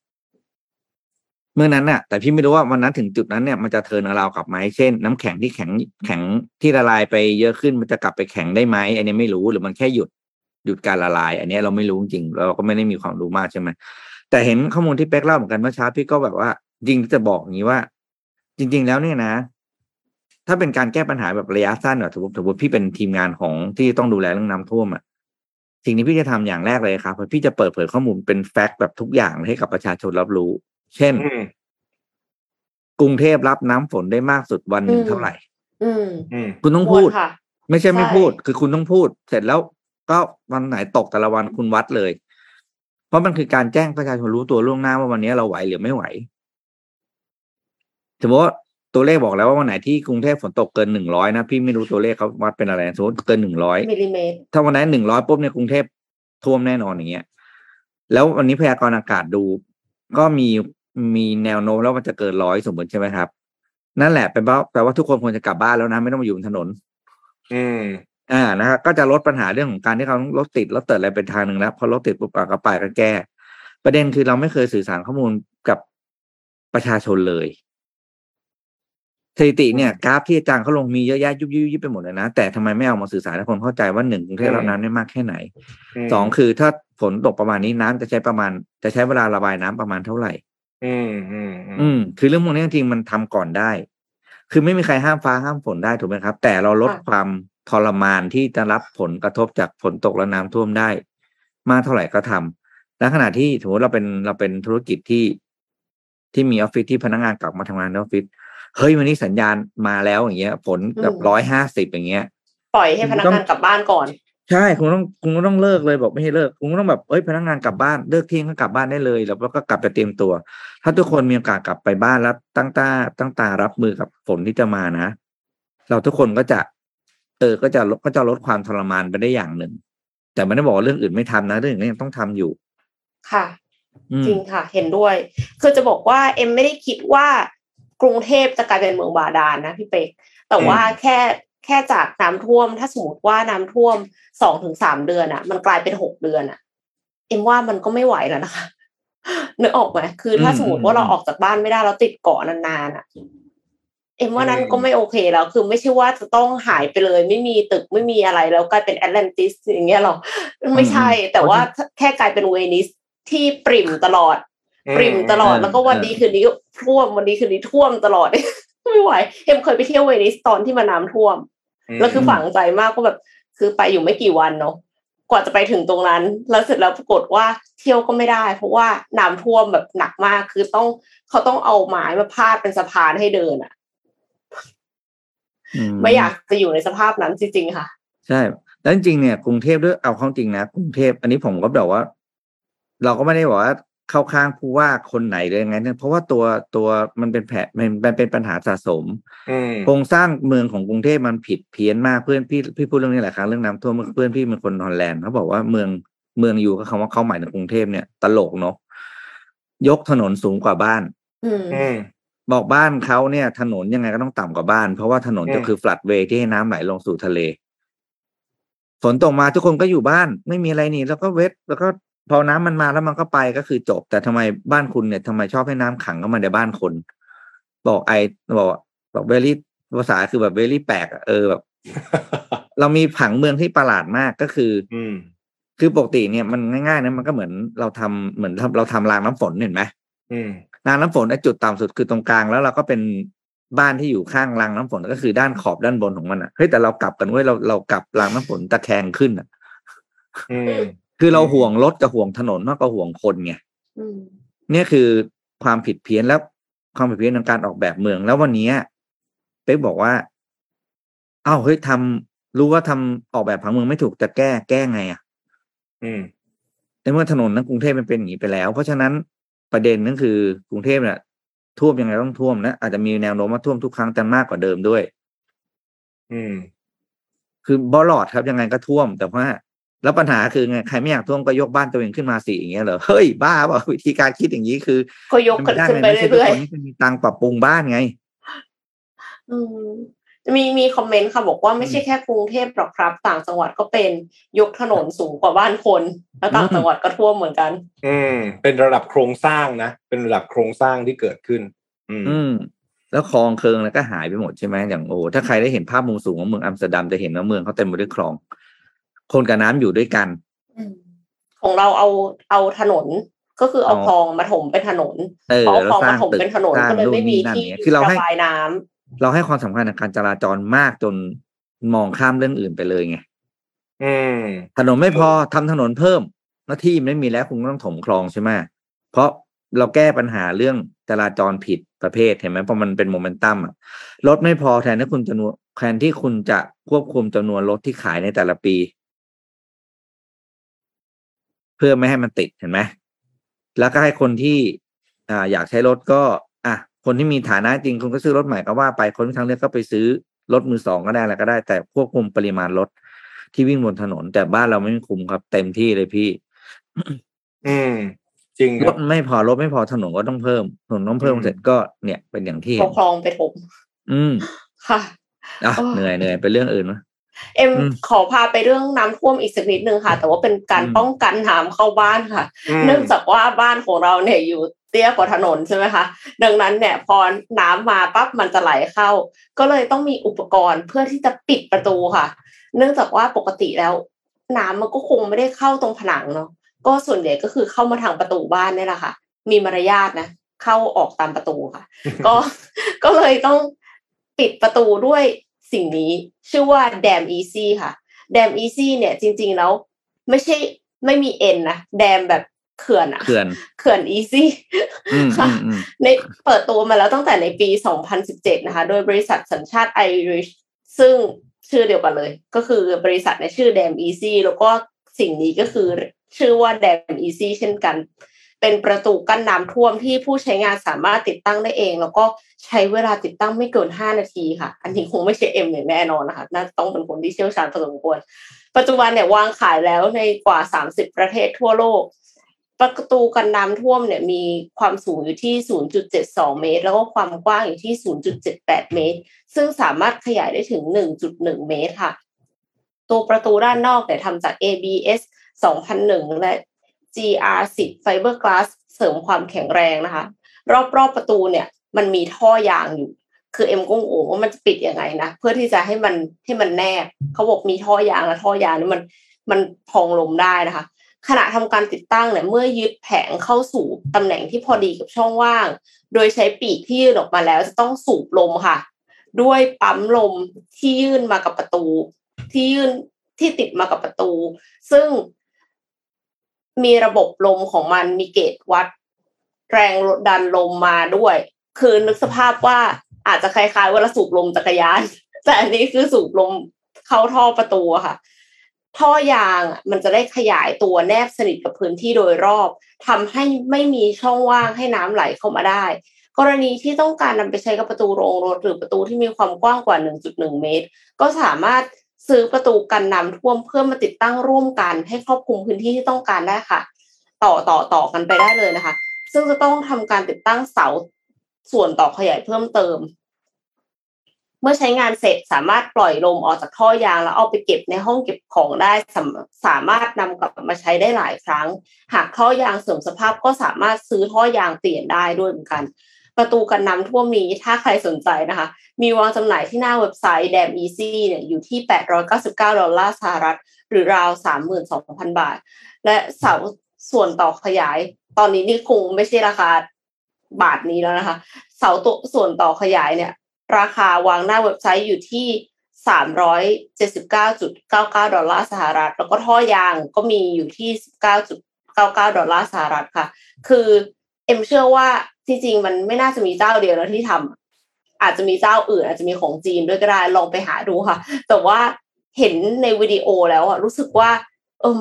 เมื่อนั้นน่ะแต่พี่ไม่รู้ว่าวันนั้นถึงจุดนั้นเนี่ยมันจะเทิร์นเรากลับไหมเช่นน้ำแข็งที่แข็งที่ละลายไปเยอะขึ้นมันจะกลับไปแข็งได้ไหมอันนี้ไม่รู้หรือมันแค่หยุดการละลายอันนี้เราไม่รู้จริงเราก็ไม่ได้มีความรู้มากใช่ไหมแต่เห็นข้อมูลที่เป๊กเล่าเหมือนกันเมื่อเช้าพี่ก็แบบว่าจริงจะบอกอย่างนี้ว่าจริงๆแล้วเนี่ยนะถ้าเป็นการแก้ปัญหาแบบระยะสั้นแบบสมมติพี่เป็นทีมงานของที่ต้องดูแลเรื่องน้ำท่วมอ่ะสิ่งที่พี่จะทำอย่างแรกเลยครับพี่จะเปิดเผยข้อมูลเป็นแฟกต์แบบทุกอย่างให้กับประชาชนรับรู้เช่นกรุงเทพรับน้ำฝนได้มากสุดวันหนึ่งเท่าไหร่คุณต้องพูดไม่ใช่ไม่พูดคือคุณต้องพูดเสร็จแล้วก็วันไหนตกแต่ละวันคุณวัดเลยเพราะมันคือการแจ้งประชาชนรู้ตัวล่วงหน้าว่าวันนี้เราไหวหรือไม่ไหวสมมติว่าตัวเลขบอกแล้วว่าวันไหนที่กรุงเทพฝนตกเกิน100นะพี่ไม่รู้ตัวเลขเขาวัดเป็นอะไรสมมติเกิน100มิลลิเมตรถ้าวันไหน100ปุ๊บเนี่ยกรุงเทพท่วมแน่นอนอย่างเงี้ยแล้ววันนี้พยากรณ์อากาศดูก็มีแนวโน้มแล้วมันจะเกิน100สมมติใช่ไหมครับนั่นแหละเป็นแปลว่าทุกคนควรจะกลับบ้านแล้วนะไม่ต้องมาอยู่บนถนนนะครับก็จะลดปัญหาเรื่องของการที่เขารถติดแล้วเติดอะไรเป็นทางหนึ่งแล้วพอรถติดปุ๊บก็ไปก็แก้ประเด็นคือเราไม่เคยสื่อสารข้อมูลกับประชาชนเลยสถิติเนี่ยกราฟที่อาจารย์เขาลงมีเยอะแยะยุบๆไปหมดเลยนะแต่ทำไมไม่เอามาสื่อสารให้คนเข้าใจว่า1กรุงเทพรับน้ำได้มากแค่ไหน2คือถ้าฝนตกประมาณนี้น้ำจะใช้เวลาระบายน้ำประมาณเท่าไหร่คือเรื่องพวกนี้จริงๆมันทำก่อนได้คือไม่มีใครห้ามฟ้าห้ามฝนได้ถูกไหมครับแต่เราลดความทรมานที่จะรับผลกระทบจากฝนตกและน้ำท่วมได้มากเท่าไหร่ก็ทำและขณะที่สมมติเราเป็นธุรกิจที่มีออฟฟิศที่พนักงานกลับมาทำงานในออฟฟิศเฮ้ยวันนี้สัญญาณมาแล้วอย่างเงี้ยฝนกับ150อย่างเงี้ยปล่อยให้พนักงานกลับบ้านก่อนใช่คุณต้องเลิกเลยบอกไม่ให้เลิกคุณต้องแบบเอ้ยพนักงานกลับบ้านเลิกเที่ยงก็กลับบ้านได้เลยแล้วก็กลับไปเตรียมตัวถ้าทุกคนมีโอกาสกลับไปบ้านแล้วตั้งตารับมือกับฝนที่จะมานะเราทุกคนก็จะก็จะลดความทรมานไปได้อย่างหนึ่งแต่ไม่ได้บอกว่าเรื่องอื่นไม่ทำนะเรื่องอื่นยังต้องทำอยู่ค่ะจริงค่ะเห็นด้วยคือจะบอกว่าเอ็มไม่ได้คิดว่ากรุงเทพจะกลายเป็นเมืองบาดาลนะพี่เป๊กแต่ว่าแค่ แค่จากน้ำท่วมถ้าสมมติว่าน้ำท่วม 2-3 เดือนอ่ะมันกลายเป็น6เดือนอ่ะเอ็มว่ามันก็ไม่ไหวแล้วนะคะนึกออกไหมคือถ้าสมมติว่าเราออกจากบ้านไม่ได้เราติดเกาะนานๆอ่ะเอ็มว่านั้นก็ไม่โอเคแล้วคือไม่ใช่ว่าจะต้องหายไปเลยไม่มีตึกไม่มีอะไรแล้วกลายเป็นแอตแลนติสอย่างเงี้ยหรอกไม่ใช่แต่ว่าแค่กลายเป็นเวนิสที่ปริ่มตลอดแล้วก็วันนี้คืนนี้ท่วมวันนี้คืนนี้ท่วมตลอดไม่ไหวเอ็มเคยไปเที่ยวเวนิสตอนที่มันน้ำท่วมแล้วคือฝังใจมากก็แบบคือไปอยู่ไม่กี่วันเนาะกว่าจะไปถึงตรงนั้นแล้วเสร็จแล้วปรากฏว่าเที่ยวก็ไม่ได้เพราะว่าน้ำท่วมแบบหนักมากคือต้องเขาต้องเอาไม้มาพาดเป็นสะพานให้เดินอ่ะไม่อยากจะอยู่ในสภาพนั้นจริงๆค่ะใช่แล้วจริงเนี่ยกรุงเทพด้วยเอาข้อจริงนะกรุงเทพอันนี้ผมก็บอกว่าเราก็ไม่ได้บอกว่าเข้าข้างผู้ว่าคนไหนเลยไงเนี่ยเพราะว่าตัวมันเป็นแผลมันเป็นปัญหาสะสมโครงสร้างเมืองของกรุงเทพมันผิดเพี้ยนมากเพื่อนพี่พูดเรื่องนี้หลายครั้งเรื่องน้ำท่วมเพื่อนพี่เป็นคนฮอลแลนด์เขาบอกว่าเมืองอยู่ก็คำว่าเขาหมายถึงกรุงเทพเนี่ยตลกเนาะยกถนนสูงกว่าบ้านบอกบ้านเขาเนี่ยถนนยังไงก็ต้องต่ำกว่าบ้านเพราะว่าถนนก็คือฟลัดเวย์ที่ให้น้ำไหลลงสู่ทะเลฝนตกมาทุกคนก็อยู่บ้านไม่มีอะไรนี่แล้วก็เวทแล้วก็พอน้ำมันมาแล้วมันก็ไปก็คือจบแต่ทำไมบ้านคุณเนี่ยทำไมชอบให้น้ำขังเข้ามาในบ้านคนบอกเวลี่ภาษาคือแบบเวลี่แปลกแบบ เรามีผังเมืองที่ประหลาดมากก็คือปกติเนี่ยมันง่ายๆนะมันก็เหมือนเราทำรางน้ำฝนเห็นไหมรางน้ำฝนจุดต่ำสุดคือตรงกลางแล้วเราก็เป็นบ้านที่อยู่ข้างรางน้ำฝนก็คือด้านขอบด้านบนของมันอ่ะเฮ้ยแต่เรากลับกันเว้ยเรากลับรางน้ำฝนตะแคงขึ้นอ่ะคือเราห่วงรถกับห่วงถนนมากกว่าห่วงคนไงเนี่ยคือความผิดเพี้ยนแล้วความผิดเพี้ยนในการออกแบบเมืองแล้ววันนี้เป๊กบอกว่าอ้าวเฮ้ยรู้ว่าทำออกแบบผังเมืองไม่ถูกจะแก้ไงอ่ะในเมื่อถนนในกรุงเทพมันเป็นอย่างนี้ไปแล้วเพราะฉะนั้นประเด็นนั่นคือกรุงเทพเนี่ยท่วมยังไงต้องท่วมนะอาจจะมีแนวโน้มว่าท่วมทุกครั้งแต่มากกว่าเดิมด้วยคือบอลลอดครับยังไงก็ท่วมแต่ว่าแล้วปัญหาคือไงใครไม่อยากท่วมก็ยกบ้านตัวเองขึ้นมาสิอย่างเงี้ยเหรอเฮ้ยบ้าเปล่าวิธีการคิดอย่างนี้คือก็ยกขึ้นไปเรื่อยๆคนมีตังปรับปรุงบ้านไงมีคอมเมนต์ค่ะบอกว่าไม่ใช่แค่กรุงเทพหรอกครับต่างจังหวัดก็เป็นยกถนนสูงกว่าบ้านคนแล้วต่างจังหวัดก็ท่วมเหมือนกันเป็นระดับโครงสร้างนะเป็นระดับโครงสร้างที่เกิดขึ้นแล้วคลองเคิงแล้วก็หายไปหมดใช่ไหมอย่างโอ้ถ้าใครได้เห็นภาพมุมสูงของเมืองอัมสเตอร์ดัมจะเห็นว่าเมืองเขาเต็มไปด้วยคลองคนกับน้ำอยู่ด้วยกันของเราเอาถนนก็คือเอาคลองมาถมเป็นถนนเอาคลองมาถมเป็นถนนก็เลยไม่มีที่ระบายน้ำเราให้ความสำคัญกับการจราจรมากจนมองข้ามเรื่องอื่นไปเลยไงถนนไม่พอทำถนนเพิ่มแล้วที่ไม่มีแล้วคุณต้องถมคลองใช่ไหมเพราะเราแก้ปัญหาเรื่องจราจรผิดประเภทเห็นไหมเพราะมันเป็นโมเมนตัมอ่ะรถไม่พอแทนที่คุณจะควบคุมจำนวนรถที่ขายในแต่ละปีเพื่อไม่ให้มันติดเห็นไหมแล้วก็ให้คนที่อยากใช้รถก็คนที่มีฐานะจริงคนก็ซื้อรถใหม่ก็ว่าไปคนที่ทางเลือกก็ไปซื้อรถมือสองก็ได้อะไรก็ได้แต่ควบคุมปริมาณรถที่วิ่งบนถนนแต่บ้านเราไม่คุมครับเต็มที่เลยพี่ จริงรถไม่พอถนนก็ต้องเพิ่มเสร็จก็เนี่ยเป็นอย่างที่คลองไปถมค่ะเหนื่อยเป็นเรื่องอื่นมั้ยเอ็มขอพาไปเรื่องน้ำท่วมอีกสักนิดนึงค่ะแต่ว่าเป็นการป้องกันน้ำเข้าบ้านค่ะเนื่องจากว่าบ้านของเราเนี่ยอยู่เตี้ยกว่าถนนใช่ไหมคะดังนั้นเนี่ยพอน้ำมาปั๊บมันจะไหลเข้าก็เลยต้องมีอุปกรณ์เพื่อที่จะปิดประตูค่ะเนื่องจากว่าปกติแล้วน้ำมันก็คงไม่ได้เข้าตรงผนังเนาะก็ส่วนใหญ่ก็คือเข้ามาทางประตูบ้านนี่แหละค่ะมีมารยาทนะเข้าออกตามประตูค่ะก็เลยต้องปิดประตูด้วยสิ่งนี้ชื่อว่า DamEasy ค่ะ DamEasy เนี่ยจริงๆแล้วไม่ใช่ไม่มี N นะ Dam แบบเขื่อนอะเขื่อน Easy ค่ะในเปิดตัวมาแล้วตั้งแต่ในปี2017นะคะโดยบริษัทสัญชาติไอริชซึ่งชื่อเดียวกันเลยก็คือบริษัทในชื่อ DamEasy แล้วก็สิ่งนี้ก็คือชื่อว่า DamEasy เช่นกันเป็นประตูกั้นน้ำท่วมที่ผู้ใช้งานสามารถติดตั้งได้เองแล้วก็ใช้เวลาติดตั้งไม่เกิน5นาทีค่ะอันนี้คงไม่ใช่เอ็มอย่างแน่นอนนะคะน่าจะต้องเป็นคนที่เชี่ยวชาญพอสมควรปัจจุบันเนี่ยวางขายแล้วในกว่า30ประเทศทั่วโลก ประตูกันน้ำท่วมเนี่ยมีความสูงอยู่ที่ 0.72 เมตรแล้วก็ความกว้างอยู่ที่ 0.78 เมตรซึ่งสามารถขยายได้ถึง 1.1 เมตรค่ะตัวประตูด้านนอกเนี่ยทำจาก ABS 2001 และ GR10 Fiberglass เสริมความแข็งแรงนะคะรอบๆประตูเนี่ยมันมีท่อยางอยู่คือเอ็มก็งงว่ามันจะปิดยังไงนะเพื่อที่จะให้มันแนบเขาบอกมีท่อยางและท่อยางนี่มันพองลมได้นะคะขณะทำการติดตั้งเนี่ยเมื่อยึดแผงเข้าสู่ตำแหน่งที่พอดีกับช่องว่างโดยใช้ปีกที่ยื่นออกมาแล้วจะต้องสูบลมค่ะด้วยปั๊มลมที่ยื่นมากับประตูที่ติดมากับประตูซึ่งมีระบบลมของมันมีเกจวัดแรงดันลมมาด้วยคือนึกสภาพว่าอาจจะคล้ายๆว่าเราสูบลมจักรยานแต่อันนี้คือสูบลมเข้าท่อประตูค่ะท่อยางมันจะได้ขยายตัวแนบสนิทกับพื้นที่โดยรอบทำให้ไม่มีช่องว่างให้น้ำไหลเข้ามาได้กรณีที่ต้องการนำไปใช้กับประตูโรงรถหรือประตูที่มีความกว้างกว่า 1.1 เมตรก็สามารถซื้อประตูกันน้ำท่วมเพื่อมาติดตั้งร่วมกันให้ครอบคลุมพื้นที่ที่ต้องการได้ค่ะต่อกันไปได้เลยนะคะซึ่งจะต้องทำการติดตั้งเสาส่วนต่อขยายเพิ่มเติมเมื่อใช้งานเสร็จสามารถปล่อยลมออกจากท่อยางแล้วเอาไปเก็บในห้องเก็บของได้สามารถนำกลับมาใช้ได้หลายครั้งหากท่อยางเสื่อมสภาพก็สามารถซื้อท่อยางเปลี่ยนได้ด้วยเหมือนกันประตูกันน้ำท่วมนี้ถ้าใครสนใจนะคะมีวางจำหน่ายที่หน้าเว็บไซต์ DamEasy เนี่ยอยู่ที่$899หรือราว 32,000 บาทและเสาส่วนต่อขยายตอนนี้นี่คงไม่ใช่ราคาบาทนี้แล้วนะคะเสาตัวส่วนต่อขยายเนี่ยราคาวางหน้าเว็บไซต์อยู่ที่ $379.99$แล้วก็ท่อยางก็มีอยู่ที่ $19.99$ค่ะคือเอ็มเชื่อว่าที่จริงมันไม่น่าจะมีเจ้าเดียวแล้วที่ทำอาจจะมีเจ้าอื่นอาจจะมีของจีนด้วยก็ได้ลองไปหาดูค่ะแต่ว่าเห็นในวิดีโอแล้วอ่ะรู้สึกว่า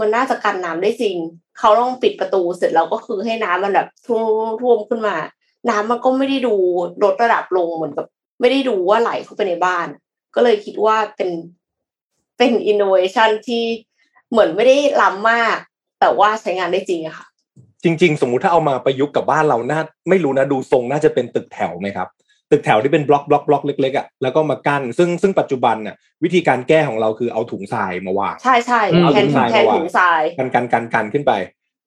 มันน่าจะกันน้ำได้จริงเขาต้องปิดประตูเสร็จแล้วก็คือให้น้ำมันแบบท่วมขึ้นมาน้ำมันก็ไม่ได้ดูลดระดับลงเหมือนกับไม่ได้ดูว่าไหลเข้าไปในบ้านก็เลยคิดว่าเป็นอินโนเวชันที่เหมือนไม่ได้ล้ำมากแต่ว่าใช้งานได้จริงอะค่ะจริงๆสมมุติถ้าเอามาประยุกต์กับบ้านเราน่าไม่รู้นะดูทรงน่าจะเป็นตึกแถวไหมครับตึกแถวที่เป็นบล็อกๆๆเล็กๆอ่ะแล้วก็มากั้นซึ่งปัจจุบันน่ะวิธีการแก้ของเราคือเอาถุงทรายมาวางใช่ๆเอาถุงทรายกันขึ้นไป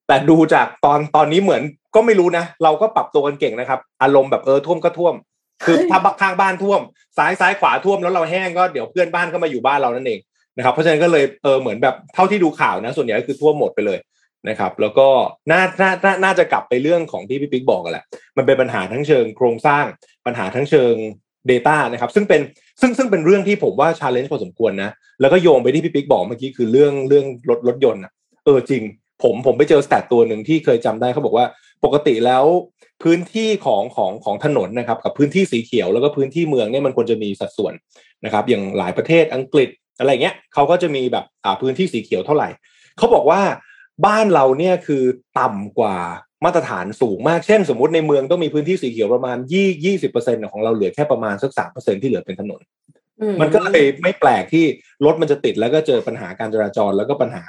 แต่ดูจากตอนนี้เหมือนก็ไม่รู้นะเราก็ปรับตัวกันเก่งนะครับอารมณ์แบบท่วมก็ท่วมคือถ้าข้างบ้านท่วมซ้ายขวาท่วมแล้วเราแห้งก็เดี๋ยวเพื่อนบ้านเข้ามาอยู่บ้านเรานั่นเองนะครับเพราะฉะนั้นก็เลยเหมือนแบบเท่าที่ดูข่าวนะส่วนใหญ่ก็คือท่วมหมดไปเลยนะครับแล้วก็น่าจะกลับไปเรื่องของที่พี่ปิ๊กบอกกันแหละมันเป็นปัญหาทั้งเชิงโครงสร้างปัญหาทั้งเชิง data นะครับซึ่งเป็นเรื่องที่ผมว่า challenge พอสมควรนะแล้วก็โยงไปที่พี่ปิ๊กบอกเมื่อกี้คือเรื่องรถยนต์อ่ะจริงผมไปเจอสแตทตัวหนึ่งที่เคยจำได้เขาบอกว่าปกติแล้วพื้นที่ของถนนนะครับกับพื้นที่สีเขียวแล้วก็พื้นที่เมืองเนี่ยมันควรจะมีสัดส่วนนะครับอย่างหลายประเทศอังกฤษอะไรเงี้ยเขาก็จะมีแบบพื้นที่สีเขียวเท่าไหร่เขาบอกว่าบ้านเราเนี่ยคือต่ำกว่ามาตรฐานสูงมากเช่นสมมติในเมืองต้องมีพื้นที่สีเขียวประมาณ 20% ของเราเหลือแค่ประมาณสัก 3% ที่เหลือเป็นถนนมันก็เลยไม่แปลกที่รถมันจะติดแล้วก็เจอปัญหาการจราจรแล้วก็ปัญหา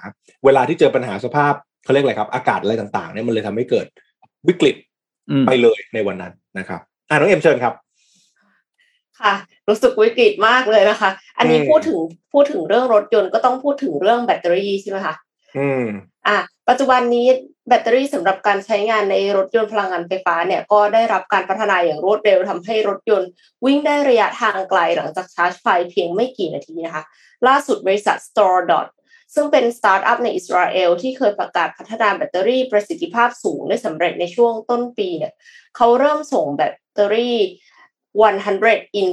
เวลาที่เจอปัญหาสภาพเขาเรียกอะไรครับอากาศอะไรต่างๆเนี่ยมันเลยทำให้เกิดวิกฤตไปเลยในวันนั้นนะครับน้องเอ็มเชิญครับค่ะรู้สึกวิกฤตมากเลยนะคะอันนี้พูดถึงเรื่องรถยนต์ก็ต้องพูดถึงเรื่องแบตเตอรี่ใช่ไหมคะปัจจุบันนี้แบตเตอรี่สำหรับการใช้งานในรถยนต์พลังงานไฟฟ้าเนี่ยก็ได้รับการพัฒนาอย่างรวดเร็วทำให้รถยนต์วิ่งได้ระยะทางไกลหลังจากชาร์จไฟเพียงไม่กี่นาทีนะคะล่าสุดบริษัท Star dot ซึ่งเป็นสตาร์ทอัพในอิสราเอลที่เคยประกาศพัฒนาแบตเตอรี่ประสิทธิภาพสูงได้สำเร็จในช่วงต้นปีเนี่ยเขาเริ่มส่งแบตเตอรี่100 in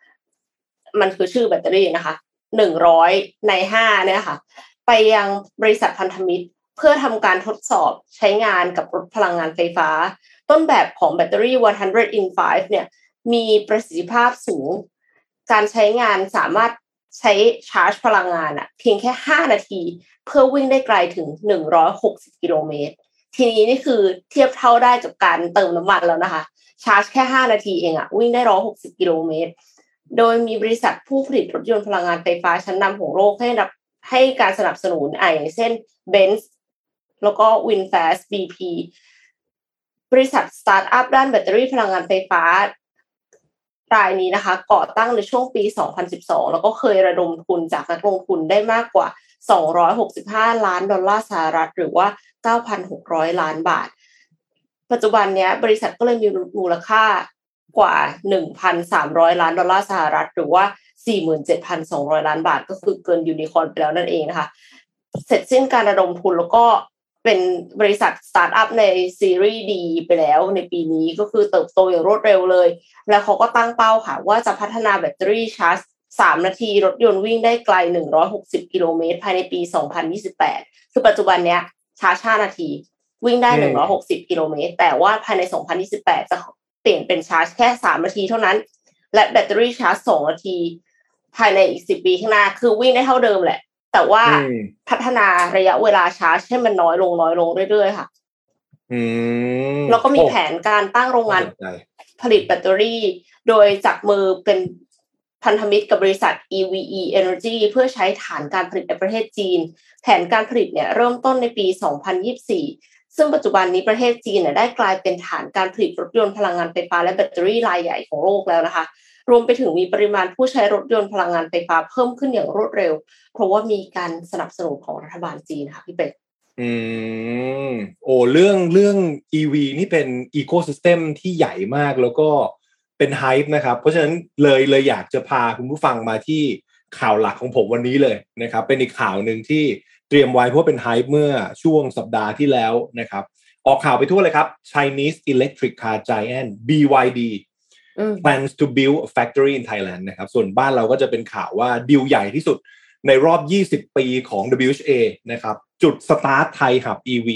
5มันคือชื่อแบตเตอรี่นะคะ100ใน5เนี่ยค่ะไปยังบริษัทพันธมิตรเพื่อทำการทดสอบใช้งานกับรถพลังงานไฟฟ้าต้นแบบของแบตเตอรี่100 in 5เนี่ยมีประสิทธิภาพสูงการใช้งานสามารถใช้ชาร์จพลังงานเพียงแค่5นาทีเพื่อวิ่งได้ไกลถึง160กิโลเมตรทีนี้นี่คือเทียบเท่าได้กับการเติมน้ำมันแล้วนะคะชาร์จแค่5นาทีเองวิ่งได้160กิโลเมตรโดยมีบริษัทผู้ผลิตรถยนต์พลังงานไฟฟ้าชั้นนำของโลกให้การสนับสนุนอย่างเช่น Benz แล้วก็ VinFast BP บริษัทสตาร์ทอัพด้านแบตเตอรี่พลังงานไฟฟ้ารายนี้นะคะก่อตั้งในช่วงปี2012แล้วก็เคยระดมทุนจากนักลงทุนได้มากกว่า265ล้านดอลลาร์สหรัฐหรือว่า 9,600 ล้านบาทปัจจุบันเนี้ยบริษัทก็เลยมีมูลค่ากว่า 1,300 ล้านดอลลาร์สหรัฐหรือว่า 47,200 ล้านบาทก็คือเกินยูนิคอร์นไปแล้วนั่นเองนะคะเสร็จสิ้นการระดมทุนแล้วก็เป็นบริษัทสตาร์ทอัพในซีรีส์ D ไปแล้วในปีนี้ก็คือเติบโตอย่างรวดเร็วเลยแล้วเขาก็ตั้งเป้าค่ะว่าจะพัฒนาแบตเตอรี่ชาร์จ3นาทีรถยนต์วิ่งได้ไกล160กิโลเมตรภายในปี2028คือปัจจุบันเนี้ยชาร์จ5นาทีวิ่งได้160กิโลเมตรแต่ว่าภายใน2028จะเปลี่ยนเป็นชาร์จแค่3นาทีเท่านั้นและแบตเตอรี่ชาร์จ2นาทีภายในอีก10ปีข้างหน้าคือวิ่งได้เท่าเดิมแหละแต่ว่าพัฒนาระยะเวลาชาร์จให้มันน้อยลงเรื่อยๆค่ะแล้วก็มีแผนการตั้งโรงงานผลิตแบตเตอรี่โดยจับมือเป็นพันธมิตรกับบริษัท EVE Energy เพื่อใช้ฐานการผลิตในประเทศจีนแผนการผลิตเนี่ยเริ่มต้นในปี2024ซึ่งปัจจุบันนี้ประเทศจีนเนี่ยได้กลายเป็นฐานการผลิตรถยนต์พลังงานไฟฟ้าและแบตเตอรี่รายใหญ่ของโลกแล้วนะคะรวมไปถึงมีปริมาณผู้ใช้รถยนต์พลังงานไฟฟ้าเพิ่มขึ้นอย่างรวดเร็วเพราะว่ามีการสนับสนุนของรัฐบาลจีนค่ะพี่เป็ดโอ้เรื่อง EV นี่เป็นอีโคซิสเต็มที่ใหญ่มากแล้วก็เป็นไฮป์นะครับเพราะฉะนั้นเลยอยากจะพาคุณผู้ฟังมาที่ข่าวหลักของผมวันนี้เลยนะครับเป็นอีกข่าวนึงที่เตรียมไว้เพราะเป็นไฮป์เมื่อช่วงสัปดาห์ที่แล้วนะครับออกข่าวไปทั่วเลยครับ Chinese Electric Car Giant BYD plans to build a factory in Thailand นะครับส่วนบ้านเราก็จะเป็นข่าวว่าดีลใหญ่ที่สุดในรอบ20ปีของ WHA นะครับจุดสตาร์ทไทยหับ EV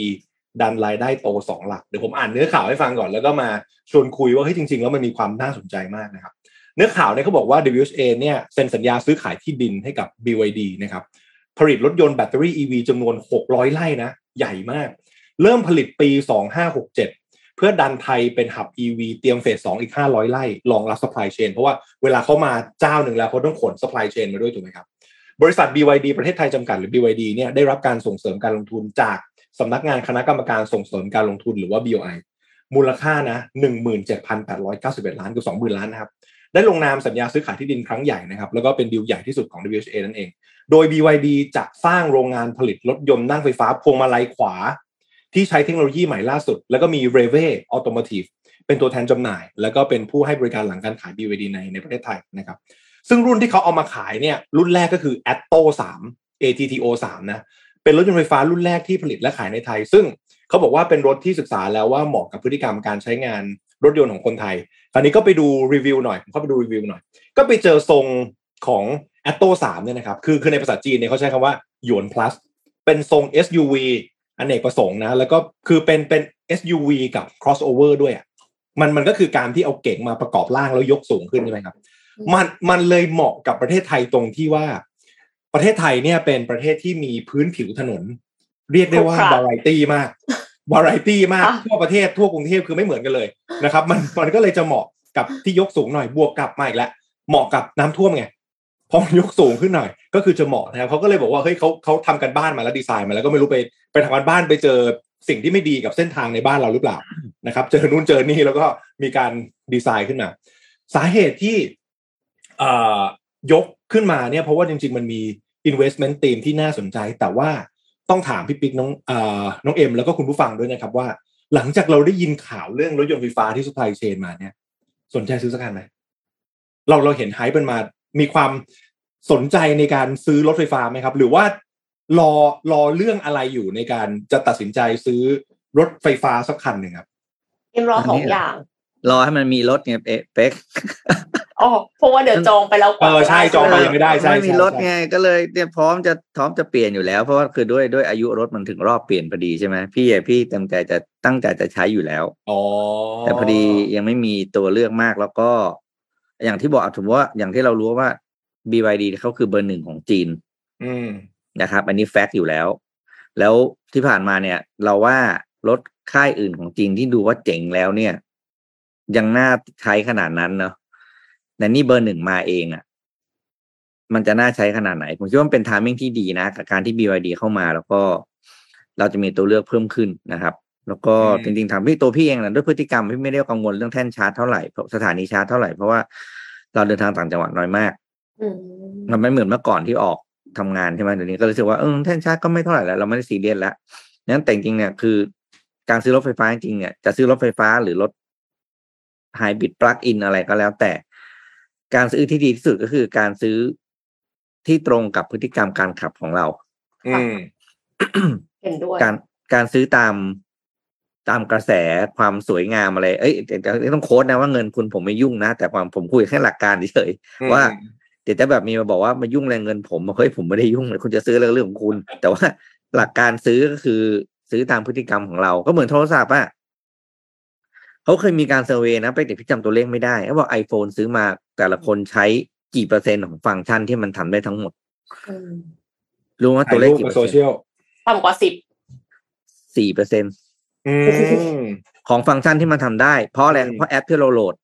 ดันรายได้โต2หลักเดี๋ยวผมอ่านเนื้อข่าวให้ฟังก่อนแล้วก็มาชวนคุยว่าเฮ้ยจริงๆแล้วมันมีความน่าสนใจมากนะครับเนื้อข่าวเนี่ยเขาบอกว่า WHA เนี่ยเซ็นสัญญาซื้อขายที่ดินให้กับ BYD นะครับผลิตรถยนต์แบตเตอรี่ EV จำนวน600ไร่นะใหญ่มากเริ่มผลิตปี2567เพื่อดันไทยเป็นหับ EV เตรียมเฟส2อีก500ไร่รองรับซัพพลายเชนเพราะว่าเวลาเขามาเจ้าหนึ่งแล้วเขาต้องขนซัพพลายเชนมาด้วยถูกไหมครับบริษัท BYD ประเทศไทยจำกัดหรือ BYD เนี่ยได้รับการส่งเสริมการลงทุนจากสำนักงานคณะกรรมการส่งเสริมการลงทุนหรือว่า BOI มูลค่านะ 17,891 ล้านเกือบ 20,000 ล้านนะครับได้ลงนามสัญญาซื้อขายที่ดินครั้งใหญ่นะครับแล้วก็เป็นดีลใหญ่ที่สุดของ WHA นั่นเองโดย BYD จะสร้างโรงงานผลิตรถยนต์นั่งไฟฟ้าพวงมาลัยขวาที่ใช้เทคโนโลยีใหม่ล่าสุดแล้วก็มี Reve Automotive เป็นตัวแทนจำหน่ายแล้วก็เป็นผู้ให้บริการหลังการขาย BYD ในประเทศไทยนะครับซึ่งรุ่นที่เขาเอามาขายเนี่ยรุ่นแรกก็คือ Atto 3 ATTO 3นะเป็นรถยนต์ไฟฟ้ารุ่นแรกที่ผลิตและขายในไทยซึ่งเขาบอกว่าเป็นรถที่ศึกษาแล้วว่าเหมาะกับพฤติกรรมการใช้งานรถยนต์ของคนไทยคราวนี้ก็ไปดูรีวิวหน่อยผมเข้าไปดูรีวิวหน่อยก็ไปเจอทรงของ Atto 3เนี่ยนะครับคือในภาษาจีนเนี่ยเขาใช้คำว่าหยวน plus เป็นทรง SUVอเนกประสงค์นะแล้วก็คือเป็น SUV กับ crossover ด้วยอ่ะมันก็คือการที่เอาเก๋งมาประกอบร่างแล้วยกสูงขึ้นใช่ไหมครับมันเลยเหมาะกับประเทศไทยตรงที่ว่าประเทศไทยเนี่ยเป็นประเทศที่มีพื้นผิวถนนเรียกได้ว่า วาไรตี้มากทั่วประเทศทั่วกรุงเทพคือไม่เหมือนกันเลยนะครับมันก็เลยจะเหมาะกับที่ยกสูงหน่อยบวกกับมาอีกแล้วเหมาะกับน้ำท่วมไงพอมันยกสูงขึ้นหน่อยก็คือจะเหมาะนะครับเขาก็เลยบอกว่าเฮ้ยเขาทำกันบ้านมาแล้วดีไซน์มาแล้วก็ไม่รู้ไปทำกันบ้านไปเจอสิ่งที่ไม่ดีกับเส้นทางในบ้านเราหรือเปล่านะครับเจอนู่นเจอนี่แล้วก็มีการดีไซน์ขึ้นมาสาเหตุที่ยกขึ้นมาเนี่ยเพราะว่าจริงๆมันมี investment team ที่น่าสนใจแต่ว่าต้องถามพี่ปิ๊กน้องเอ็มแล้วก็คุณผู้ฟังด้วยนะครับว่าหลังจากเราได้ยินข่าวเรื่องรถยนต์ไฟฟ้าที่ซัพพลายเชนมาเนี่ยสนใจซื้อสักคันไหมเราเห็นไฮป์มันมามีความสนใจในการซื้อรถไฟฟ้าไหมครับหรือว่ารอเรื่องอะไรอยู่ในการจะตัดสินใจซื้อรถไฟฟ้าสักคันหนึ่งครับเอ็มรอสองอย่างรอให้มันมีรถไงเป๊กอ๋อเพราะว่าเดี๋ยวจองไปแล้วใช่จองไปยังไม่ได้ใช่ไม่มีรถไงก็เลยเนี่ยพร้อมจะเปลี่ยนอยู่แล้วเพราะว่าคือด้วยอายุรถมันถึงรอบเปลี่ยนพอดีใช่ไหมพี่ตั้งใจจะใช้อยู่แล้วอ๋อแต่พอดียังไม่มีตัวเลือกมากแล้วก็อย่างที่บอกถือว่าอย่างที่เรารู้ว่า BYD เขาคือเบอร์1ของจีนนะครับอันนี้แฟกต์อยู่แล้วที่ผ่านมาเนี่ยเราว่ารถค่ายอื่นของจีนที่ดูว่าเจ๋งแล้วเนี่ยยังน่าใช้ขนาดนั้นเนาะแต่นี่เบอร์1มาเองอ่ะมันจะน่าใช้ขนาดไหนผมคิดว่ามันเป็นไทมิ่งที่ดีนะกับการที่ BYD เข้ามาแล้วก็ เราจะมีตัวเลือกเพิ่มขึ้นนะครับแล้วก็จริงๆถามพี่ตัวพี่เองนะด้วยพฤติกรรมพี่ไม่ได้กังวลเรื่องแท่นชาร์จเท่าไหร่สถานีชาร์จเท่าไหร่เพราะว่าเราเดินทางต่างจังหวัดน้อยมากมันไม่เหมือนเมื่อก่อนที่ออกทำงานใช่ไหมเดี๋ยวนี้ก็รู้สึกว่าแท่นชาร์จก็ไม่เท่าไหร่แล้วเราไม่ได้ซีเรียสแล้วนั้นแต่จริงเนี่ยคือการซื้อรถไฟฟ้าจริงเนี่ยจะซื้อรถไฟฟ้าหรือรถไฮบริดปลั๊กอินอะไรก็แล้วแต่การซื้อที่ดีที่สุดก็คือการซื้อที่ตรงกับพฤติกรรมการขับของเราเห็นด้วยการซื้อตามกระแสความสวยงามอะไรต้องโค้ดนะว่าเงินคุณผมไม่ยุ่งนะแต่ความผมคุยแค่หลักการเฉยๆว่าเดี๋ยวจะแบบมีมาบอกว่ามายุ่งแรงเงินผมเฮ้ยผมไม่ได้ยุ่งเลยคุณจะซื้อเรื่องของคุณแต่ว่าหลักการซื้อก็คือซื้อตามพฤติกรรมของเราก็เหมือนโทรศัพท์อ่ะเขาเคยมีการเซอร์เวย์นะไปแต่พี่จำตัวเลขไม่ได้เขาบอก iPhone ซื้อมาแต่ละคนใช้กี่เปอร์เซ็นต์ของฟังก์ชันที่มันทำได้ทั้งหมดรู้ว่าตัวเลขกี่เปอร์เซ็นต์ต่ำกว่า10 4% ของฟังก์ชันที่มันทำได้เพราะอะไรเพราะแอปที่เราโหลด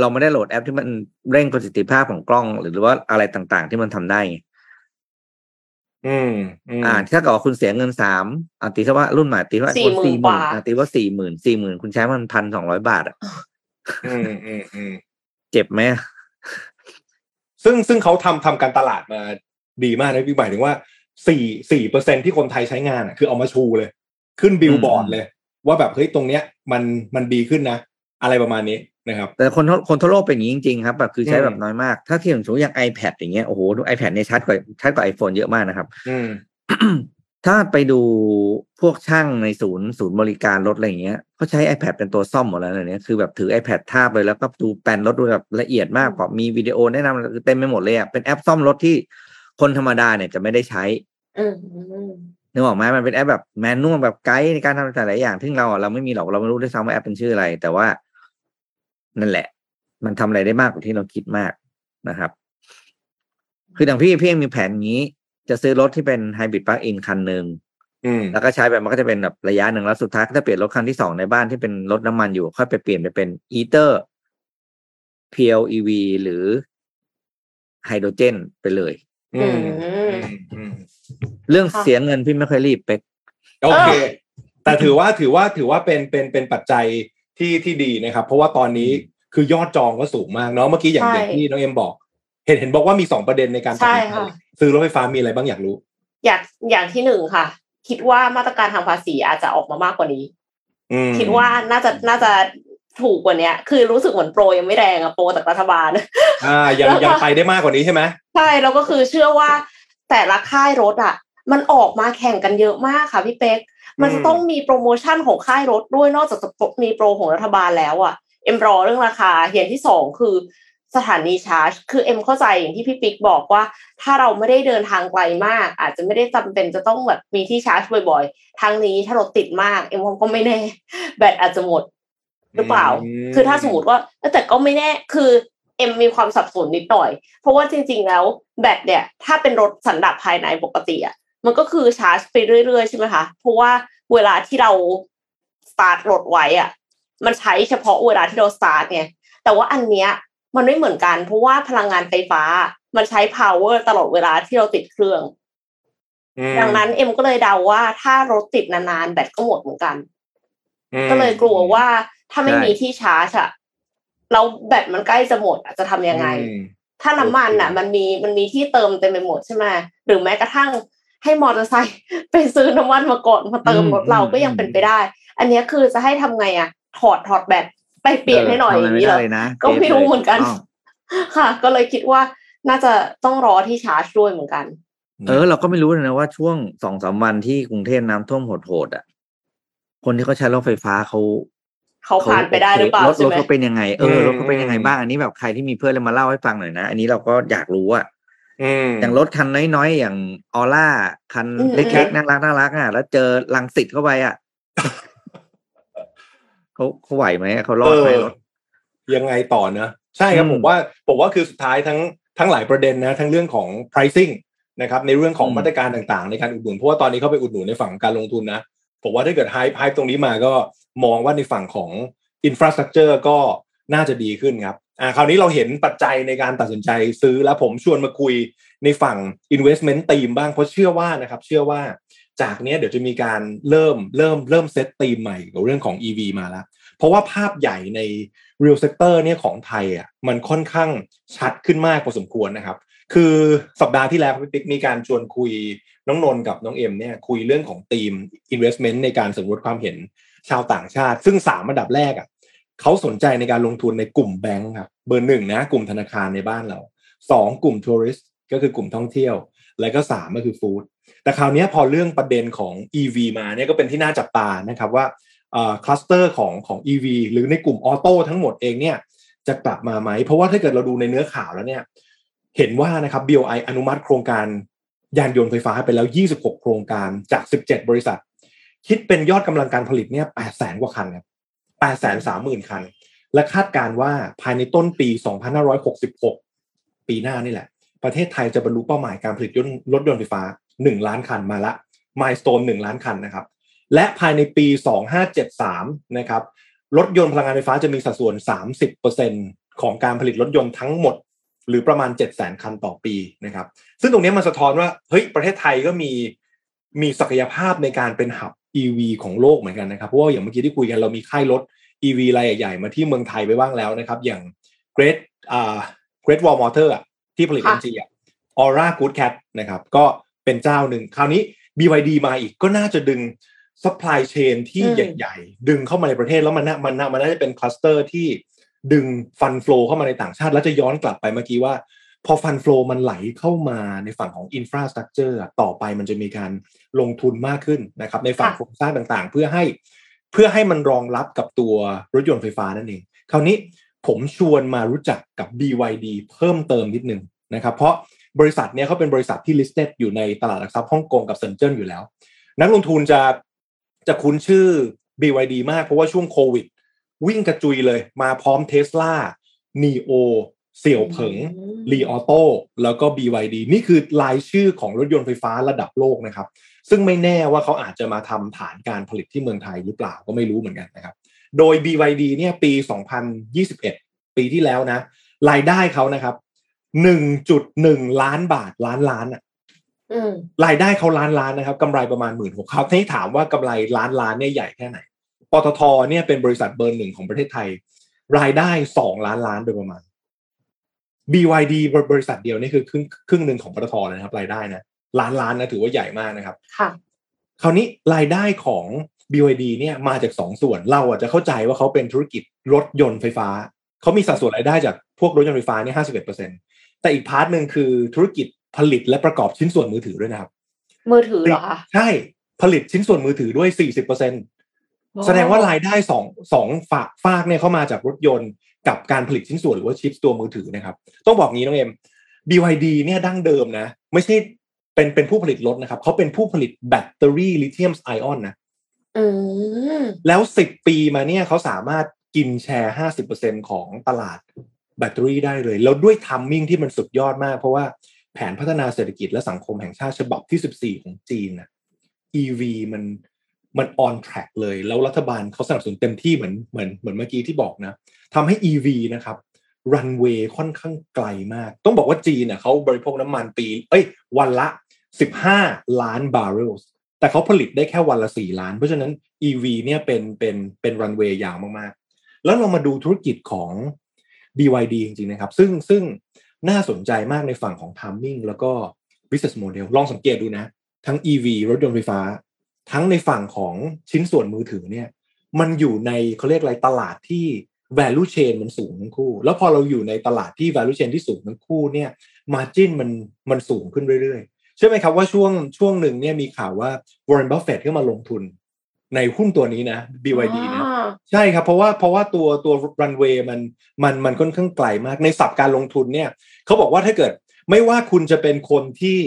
เราไม่ได้โหลดแอปที่มันเร่งประสิทธิภาพของกล้องหรือว่าอะไรต่างๆที่มันทำได้ถ้าเกิดว่าคุณเสียเงิน3ตีซะว่ารุ่นใหม่ตีว่า 40,000 ตีว่า 40,000 คุณใช้มัน 1,200 บาทอ่ะเจ็บไหมซึ่งเขาทำการตลาดมาดีมากนะพี่หมายถึงว่า 4% ที่คนไทยใช้งานอ่ะคือเอามาชูเลยขึ้นบิลบอร์ดเลยว่าแบบเฮ้ยตรงเนี้ยมันดีขึ้นนะอะไรประมาณนี้นะครับแต่คนทั่วโลกเป็นอย่างนี้จริงๆครับแบบคือใช้แบบน้อยมากถ้าเทียบถึงอย่าง iPad อย่างเงี้ยโอ้โหดู iPad เนี่ยชัดกว่า iPhone เยอะมากนะครับ ถ้าไปดูพวกช่างในศูนย์บริการรถอะไรอย่างเงี้ยเขาใช้ iPad เป็นตัวซ่อมหมดแล้วเนี่ยคือแบบถือ iPad ทาบเลยแล้วก็ดูแปลนรถดูแบบละเอียดมากพอมีวิดีโอแนะนำคือเต็มไปหมดเลยอ่ะเป็นแอปซ่อมรถที่คนธรรมดาเนี่ยจะไม่ได้ใช้นึกออกไหมมันเป็นแอปแบบแมนนวลแบบไกด์ในการทำแต่หลายอย่างซึ่งเราไม่มีหรอกเราไม่รู้ด้วยซ้ำว่าแอปเป็นชื่ออะไรแต่ว่านั่นแหละมันทำอะไรได้มากกว่าที่เราคิดมากนะครับคืออย่างพี่มีแผนนี้จะซื้อรถที่เป็นไฮบริดปลั๊กอินคันหนึ่งแล้วก็ใช้แบบมันก็จะเป็นแบบระยะหนึ่งแล้วสุดท้ายก็จะเปลี่ยนรถคันที่2ในบ้านที่เป็นรถน้ำมันอยู่ค่อยไปเปลี่ยนไปเป็นอีเตอร์เพียวอีวีหรือไฮโดรเจนไปเลยเรื่องเสียเงินพี่ไม่ค่อยรีบเป๊กโอเคแต่ถือว่าเป็นปัจจัยที่ดีนะครับเพราะว่าตอนนี้คือยอดจองก็สูงมากเนาะเมื่อกี้อย่างที่น้องเอ็มบอกเห็นบอกว่ามี2ประเด็นในการตัดสินใจซื้อรถไฟฟ้ามีอะไรบ้างอยากรู้อย่างที่1ค่ะคิดว่ามาตรการทางภาษีอาจจะออกมามากกว่านี้คิดว่าน่าจะถูกกว่านี้คือรู้สึกเหมือนโปรยังไม่แรงอะโปรจากรัฐบาลยังไปได้มากกว่านี้ใช่ไหมใช่แล้วก็คือเชื่อว่าแต่ละค่ายรถอะมันออกมาแข่งกันเยอะมากค่ะพี่เป๊กมันจะต้องมีโปรโมชั่นของค่ายรถด้วยนอกจากจะมีโปรของรัฐบาลแล้วอ่ะเอ็มรอเรื่องราคาอย่างที่2คือสถานีชาร์จคือเอ็มเข้าใจอย่างที่พี่ปิ๊กบอกว่าถ้าเราไม่ได้เดินทางไกลมากอาจจะไม่ได้จำเป็นจะต้องแบบมีที่ชาร์จบ่อยๆทางนี้ถ้ารถติดมากเอ็มก็ไม่แน่แบตอาจจะหมดหรือเปล่าคือถ้าสมมติว่าแต่ก็ไม่แน่คือเอ็มมีความสับสนนิดหน่อยเพราะว่าจริงๆแล้วแบตเนี่ยถ้าเป็นรถสันดาปภายในปกติอ่ะมันก็คือชาร์จไปเรื่อยๆใช่ไหมคะเพราะว่าเวลาที่เราสตาร์ทรถไว้อ่ะมันใช้เฉพาะเวลาที่เราสตาร์ทเนี่ยแต่ว่าอันเนี้ยมันไม่เหมือนกันเพราะว่าพลังงานไฟฟ้ามันใช้ power ตลอดเวลาที่เราติดเครื่องดังนั้นเอ็มก็เลยเดาว่าถ้ารถติดนานๆแบตก็หมดเหมือนกันก็เลยกลัวว่าถ้าไม่มีที่ชาร์จอ่ะแล้วแบตมันใกล้จะหมดจะทำยังไงถ้าน้ำมันอ่ะมันมีที่เติมเต็มไปหมดใช่ไหมหรือแม้กระทั่งให้มอเตอร์ไซค์ไปซื้อน้ำมันมาก่อนมาเติมรถเราก็ยังเป็นไปได้อันนี้คือจะให้ทำไงอ่ะถอดแบตไปเปลี่ยนให้หน่อยอย่างนี้เหรอก็ไม่รู้เหมือนกันค่ะก็เลยคิดว่าน่าจะต้องรอที่ชาร์จด้วยเหมือนกันเราก็ไม่รู้นะว่าช่วง 2-3 วันที่กรุงเทพน้ำท่วมโหดๆอ่ะคนที่เขาใช้รถไฟฟ้าเขาผ่านไปได้หรือเปล่าใช่ไหมรถเขาเป็นยังไงรถเขาเป็นยังไงบ้างอันนี้แบบใครที่มีเพื่อนเลยมาเล่าให้ฟังหน่อยนะอันนี้เราก็อยากรู้อ่ะอย่างรถคันน้อยๆอย่างAuraคันเล็กๆน่ารักอ่ะแล้วเจอรังสิตเข้าไปอ่ะ เขาไหวไหมเขารอดไหมยังไงต่อเนอะใช่ครับผมว่าคือสุดท้ายทั้งหลายประเด็นนะทั้งเรื่องของ pricing นะครับในเรื่องของมาตรการต่างๆในการอุดหนุนเพราะว่าตอนนี้เขาไปอุดหนุนในฝั่งการลงทุนนะผมว่าถ้าเกิด hype ตรงนี้มาก็มองว่าในฝั่งของ infrastructure ก็น่าจะดีขึ้นครับคราวนี้เราเห็นปัจจัยในการตัดสินใจซื้อแล้วผมชวนมาคุยในฝั่ง investment team บ้างเพราะเชื่อว่านะครับ จากนี้เดี๋ยวจะมีการเริ่มเซตธีมใหม่กับเรื่องของ EV มาแล้วเพราะว่าภาพใหญ่ใน real sector เนี่ยของไทยอ่ะมันค่อนข้างชัดขึ้นมากพอสมควรนะครับคือสัปดาห์ที่แล้วพี่ปิ๊กมีการชวนคุยน้องนนท์กับน้องเอ็มเนี่ยคุยเรื่องของธีม investment ในการสำรวจความเห็นชาวต่างชาติซึ่ง3อันดับแรกอ่ะเขาสนใจในการลงทุนในกลุ่มแบงค์ครับเบอร์1นะกลุ่มธนาคารในบ้านเรา2กลุ่มทัวริสต์ก็คือกลุ่มท่องเที่ยวและก็3ก็คือฟู้ดแต่คราวนี้พอเรื่องประเด็นของ EV มาเนี่ยก็เป็นที่น่าจับตานะครับว่าคลัสเตอร์ของ EV หรือในกลุ่มออโต้ทั้งหมดเองเนี่ยจะกลับมาไหมเพราะว่าถ้าเกิดเราดูในเนื้อข่าวแล้วเนี่ยเห็นว่านะครับ BOI อนุมัติโครงการยานยนต์ไฟฟ้าไปแล้ว26โครงการจาก17บริษัทคิดเป็นยอดกำลังการผลิตเนี่ย 800,000 กว่าคันครับ 830,000 คันและคาดการณ์ว่าภายในต้นปี2566ปีหน้านี่แหละประเทศไทยจะบรรลุเป้าหมายการผลิตรถยนต์ไฟฟ้า1ล้านคันมาละมายสโตน1ล้านคันนะครับและภายในปี2573นะครับรถยนต์พลังงานไฟฟ้าจะมีสัดส่วน 30% ของการผลิตรถยนต์ทั้งหมดหรือประมาณ 700,000 คันต่อปีนะครับซึ่งตรงนี้มันสะท้อนว่าเฮ้ยประเทศไทยก็มีศักยภาพในการเป็นหับ EV ของโลกเหมือนกันนะครับเพราะว่าอย่างเมื่อกี้ที่คุยกันเรามีค่ายรถ EV รายใหญ่ๆมาที่เมืองไทยไปบ้างแล้วนะครับอย่าง Great Wall Motor อ่ะที่ผลิต MG อ่ะ Aura Goodcat นะครับก็เป็นเจ้าหนึ่งคราวนี้ BYD มาอีกก็น่าจะดึงซัพพลายเชนที่ใหญ่ๆดึงเข้ามาในประเทศแล้วมันน่าจะเป็นคลัสเตอร์ที่ดึงฟันโฟลเข้ามาในต่างชาติแล้วจะย้อนกลับไปเมื่อกี้ว่าพอฟันโฟลมันไหลเข้ามาในฝั่งของอินฟราสตรัคเจอร์ต่อไปมันจะมีการลงทุนมากขึ้นนะครับในฝั่งโครงสร้างต่างๆเพื่อให้มันรองรับกับตัวรถยนต์ไฟฟ้านั่นเองคราวนี้ผมชวนมารู้จักกับ BYD เพิ่มเติมนิดนึงนะครับเพราะบริษัทเนี่ยเขาเป็นบริษัทที่ listed อยู่ในตลาดหลักทรัพย์ฮ่องกงกับเซินเจิ้นอยู่แล้วนักลงทุนจะคุ้นชื่อ BYD มากเพราะว่าช่วงโควิดวิ่งกระจุยเลยมาพร้อม Tesla Neo เสี่ยวเผิง Li Auto แล้วก็ BYD นี่คือรายชื่อของรถยนต์ไฟฟ้าระดับโลกนะครับซึ่งไม่แน่ว่าเขาอาจจะมาทำฐานการผลิตที่เมืองไทยหรือเปล่าก็ไม่รู้เหมือนกันนะครับโดย BYD เนี่ยปี2021ปีที่แล้วนะรายได้เขานะครับ 1.1 ล้านบาทล้านอ่ะรายได้เขาล้านนะครับกำไรประมาณ 16,000 ครับให้ถามว่ากำไรล้านเนี่ยใหญ่แค่ไหนปตทเนี่ยเป็นบริษัทเบอร์1ของประเทศไทยรายได้2ล้านโดยประมาณ BYD บริษัทเดียวนี่คือครึ่งนึงของปตทเลยนะครับรายได้นะล้านนะถือว่าใหญ่มากนะครับค่ะคราวนี้รายได้ของ BYD เนี่ยมาจาก2ส่วนเราอาจจะเข้าใจว่าเขาเป็นธุรกิจรถยนต์ไฟฟ้าเขามีสัดส่วนรายได้จากพวกรถยนต์ไฟฟ้าเนี่ย 51% แต่อีกพาร์ทนึงคือธุรกิจผลิตและประกอบชิ้นส่วนมือถือด้วยนะครับมือถือเหรอคะใช่ผลิตชิ้นส่วนมือถือด้วย 40%แสดงว่ารายได้2ฝากเนี่ยเข้ามาจากรถยนต์กับการผลิตชิ้นส่วนหรือว่าชิปตัวมือถือนะครับต้องบอกงี้น้องเอ็ม BYD เนี่ยดั้งเดิมนะไม่ใช่เป็นผู้ผลิตรถนะครับเขาเป็นผู้ผลิตแบตเตอรี่ลิเธียมไอออนนะแล้ว10ปีมาเนี่ยเขาสามารถกินแชร์ 50% ของตลาดแบตเตอรี่ได้เลยแล้วด้วยทัมมิ่งที่มันสุดยอดมากเพราะว่าแผนพัฒนาเศรษฐกิจและสังคมแห่งชาติฉบับที่14ของจีนนะ EV มัน on track เลยแล้วรัฐบาลเขาสนับสนุนเต็มที่เหมือนเมื่อกี้ที่บอกนะทำให้ EV นะครับ runway ค่อนข้างไกลมากต้องบอกว่าจีนเนี่ยเขาบริโภคน้ำมันวันละ15ล้านบาร์เรลแต่เขาผลิตได้แค่วันละ4ล้านเพราะฉะนั้น EV เนี่ยเป็น runway ยาวมากๆแล้วเรามาดูธุรกิจของ BYD จริงๆนะครับซึ่งน่าสนใจมากในฝั่งของ timing แล้วก็ business model ลองสังเกตดูนะทั้ง EV รถยนต์ไฟฟ้าทั้งในฝั่งของชิ้นส่วนมือถือเนี่ยมันอยู่ในเขาเรียกอะไรตลาดที่ value chain มันสูงทั้งคู่แล้วพอเราอยู่ในตลาดที่ value chain ที่สูงทั้งคู่เนี่ย margin มันสูงขึ้นเรื่อยๆใช่ไหมครับว่าช่วงหนึ่งเนี่ยมีข่าวว่า Warren Buffett ก็มาลงทุนในหุ้นตัวนี้นะ BYD นะใช่ครับเพราะว่าตัว runway มันค่อนข้างไกลมากในศัพท์การลงทุนเนี่ยเขาบอกว่าถ้าเกิดไม่ว่าคุณจะเป็นคนที่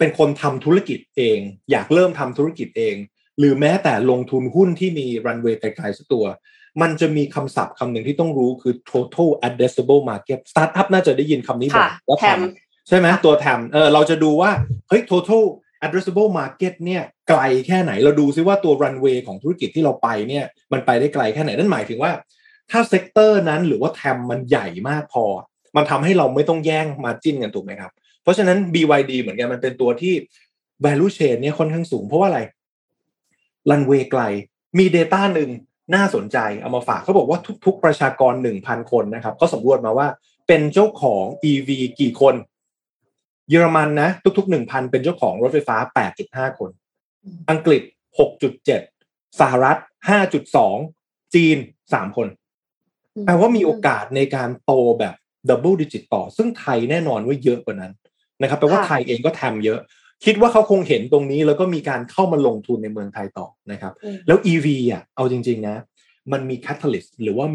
เป็นคนทำธุรกิจเองอยากเริ่มทำธุรกิจเองหรือแม้แต่ลงทุนหุ้นที่มีรันเวย์ไกลๆสักตัวมันจะมีคำศัพท์คำหนึ่งที่ต้องรู้คือ total addressable market startup น่าจะได้ยินคำนี้บ่อยว่าแทมใช่ไหมตัวแทมเราจะดูว่าเฮ้ย total addressable market เนี่ยไกลแค่ไหนเราดูซิว่าตัวรันเวย์ของธุรกิจที่เราไปเนี่ยมันไปได้ไกลแค่ไหนนั่นหมายถึงว่าถ้าเซกเตอร์นั้นหรือว่าแทมมันใหญ่มากพอมันทำให้เราไม่ต้องแย่ง margin กันถูกไหมครับเพราะฉะนั้น BYD เหมือนกันมันเป็นตัวที่ value chain เนี่ยค่อนข้างสูงเพราะว่าอะไรรันเวย์ไกลมี data นึงน่าสนใจเอามาฝากเขาบอกว่าทุกๆประชากร 1,000 คนนะครับเขาสำรวจมาว่าเป็นเจ้าของ EV กี่คนเยอรมันนะทุกๆ 1,000 เป็นเจ้าของรถไฟฟ้า 8.5 คนอังกฤษ 6.7 สหรัฐ 5.2 จีน 3 คนแปลว่ามีโอกาสในการโตแบบดับเบิลดิจิตต่อซึ่งไทยแน่นอนว่าเยอะกว่านั้นนะครับแปลว่าไทยเองก็ทำเยอะคิดว่าเขาคงเห็นตรงนี้แล้วก็มีการเข้ามาลงทุนในเมืองไทยต่อนะครับแล้ว EV อ่ะเอาจริงๆนะมันมีแคทาลิสต์หรือว่า